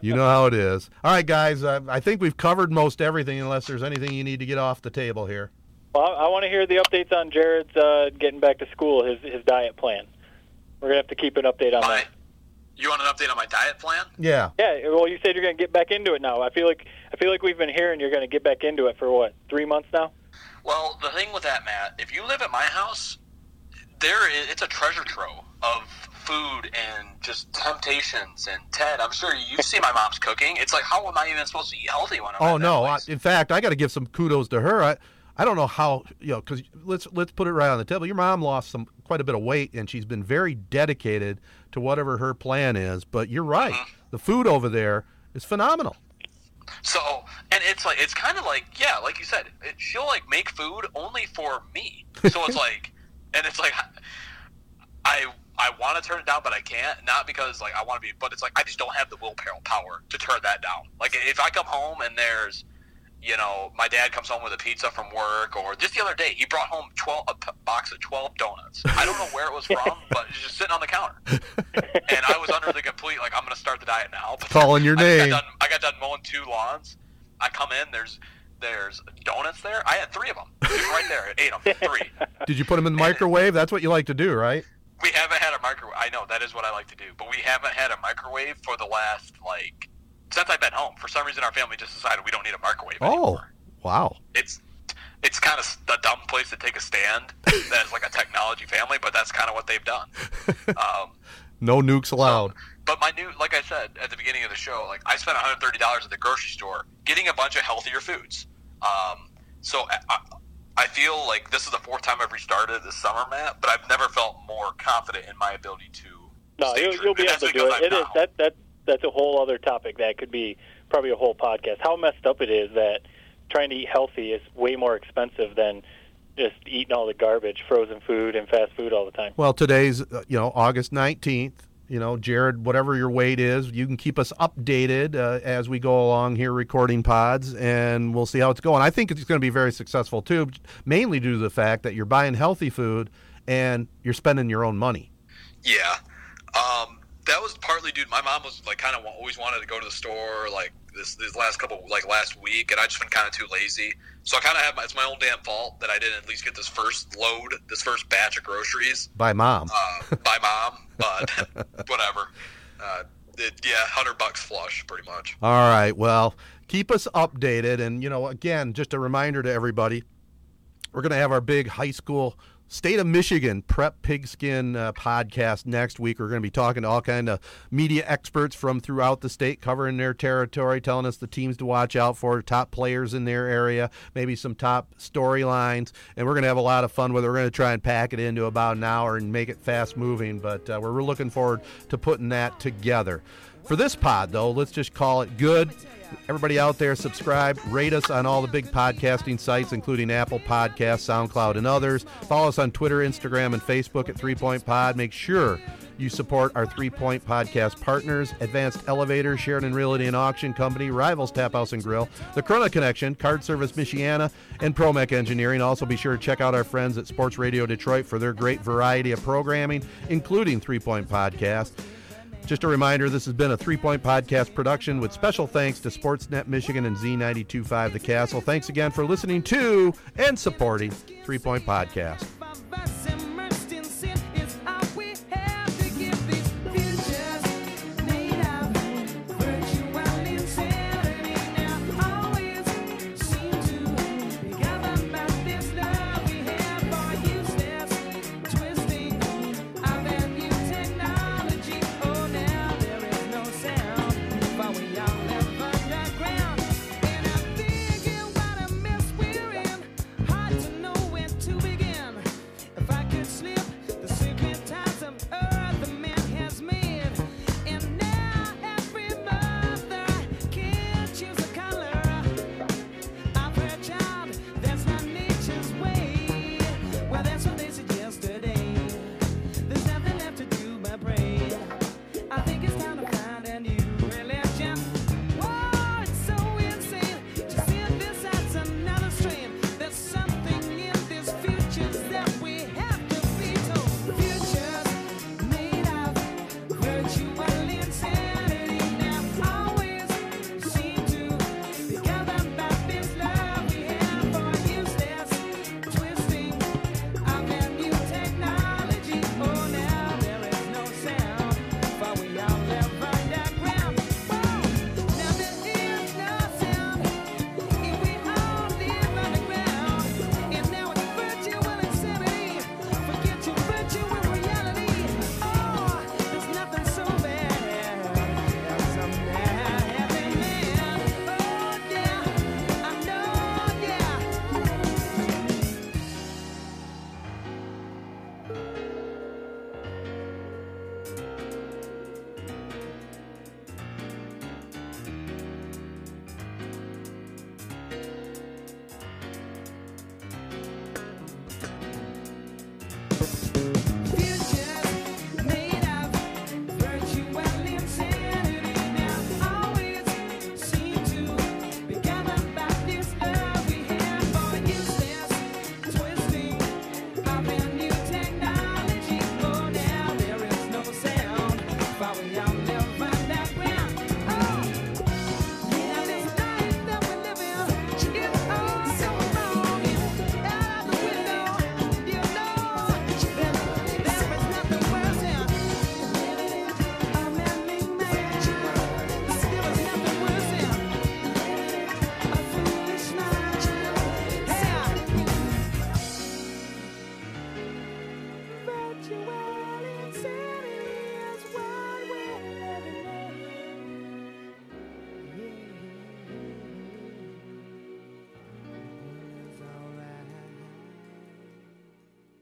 You know how it is. All right, guys, I, I think we've covered most everything, unless there's anything you need to get off the table here. Well, I, I want to hear the updates on Jared's uh, getting back to school, his his diet plan. We're going to have to keep an update on my, that. You want an update on my diet plan? Yeah. Yeah, well, you said you're going to get back into it now. I feel like I feel like we've been hearing you're going to get back into it for, what, three months now? Well, the thing with that, Matt, if you live at my house, there is, it's a treasure trove of food and just temptations. And Ted, I'm sure you see my mom's cooking. It's like, how am I even supposed to eat healthy when I'm? Oh no! I, in fact, I got to give some kudos to her. I, I don't know how, you know, because let's let's put it right on the table. Your mom lost some quite a bit of weight, and she's been very dedicated to whatever her plan is. But you're right, mm-hmm. The food over there is phenomenal. So, and it's like it's kind of like yeah, like you said, it, she'll like make food only for me. So it's like. And it's like, I I want to turn it down, but I can't. Not because, like, I want to be, but it's like, I just don't have the willpower power to turn that down. Like, if I come home and there's, you know, my dad comes home with a pizza from work, or just the other day, he brought home twelve a box of twelve donuts. I don't know where it was from, but it's just sitting on the counter. And I was under the complete, like, I'm going to start the diet now. But calling your I name. Got done, I got done mowing two lawns. I come in, there's... There's donuts there. I had three of them. Two right there. I ate them. Three. Did you put them in the microwave? That's what you like to do, right? We haven't had a microwave. I know. That is what I like to do. But we haven't had a microwave for the last, like, since I've been home. For some reason, our family just decided we don't need a microwave oh, anymore. Oh, wow. It's it's kind of a dumb place to take a stand as, like, a technology family, but that's kind of what they've done. Um, no nukes allowed. So, but my new, like I said at the beginning of the show, like I spent one hundred thirty dollars at the grocery store getting a bunch of healthier foods. Um, so I, I feel like this is the fourth time I've restarted this summer, Matt, but I've never felt more confident in my ability to. No, you'll, you'll be able to do it. It is, that, that, that's a whole other topic that could be probably a whole podcast. How messed up it is that trying to eat healthy is way more expensive than just eating all the garbage, frozen food and fast food all the time. Well, today's, you know, August nineteenth. You know, Jared, whatever your weight is, you can keep us updated uh, as we go along here recording pods, and we'll see how it's going. I think it's going to be very successful, too, mainly due to the fact that you're buying healthy food and you're spending your own money. Yeah. Um, that was partly due to my mom was, like, kind of always wanted to go to the store, like, this, this last couple, like, last week, and I just been kind of too lazy. So I kind of have my, it's my own damn fault that I didn't at least get this first load, this first batch of groceries. By mom. Uh, by mom. But whatever. Uh, it, yeah, one hundred bucks flush, pretty much. All right. Well, keep us updated. And, you know, again, just a reminder to everybody, we're going to have our big high school State of Michigan Prep Pigskin uh, podcast next week. We're going to be talking to all kind of media experts from throughout the state, covering their territory, telling us the teams to watch out for, top players in their area, maybe some top storylines, and we're going to have a lot of fun with it. We're going to try and pack it into about an hour and make it fast-moving, but uh, we're looking forward to putting that together. For this pod, though, let's just call it good. Everybody out there, subscribe, rate us on all the big podcasting sites, including Apple Podcasts, SoundCloud, and others. Follow us on Twitter, Instagram, and Facebook at Three Point Pod. Make sure you support our Three Point Podcast partners, Advanced Elevator, Sheridan Realty and Auction Company, Rivals Tap House and Grill, The Corona Connection, Card Service Michiana, and ProMech Engineering. Also be sure to check out our friends at Sports Radio Detroit for their great variety of programming, including Three Point Podcast. Just a reminder, this has been a Three Point Podcast production with special thanks to Sportsnet Michigan and Z ninety-two point five The Castle. Thanks again for listening to and supporting Three Point Podcast.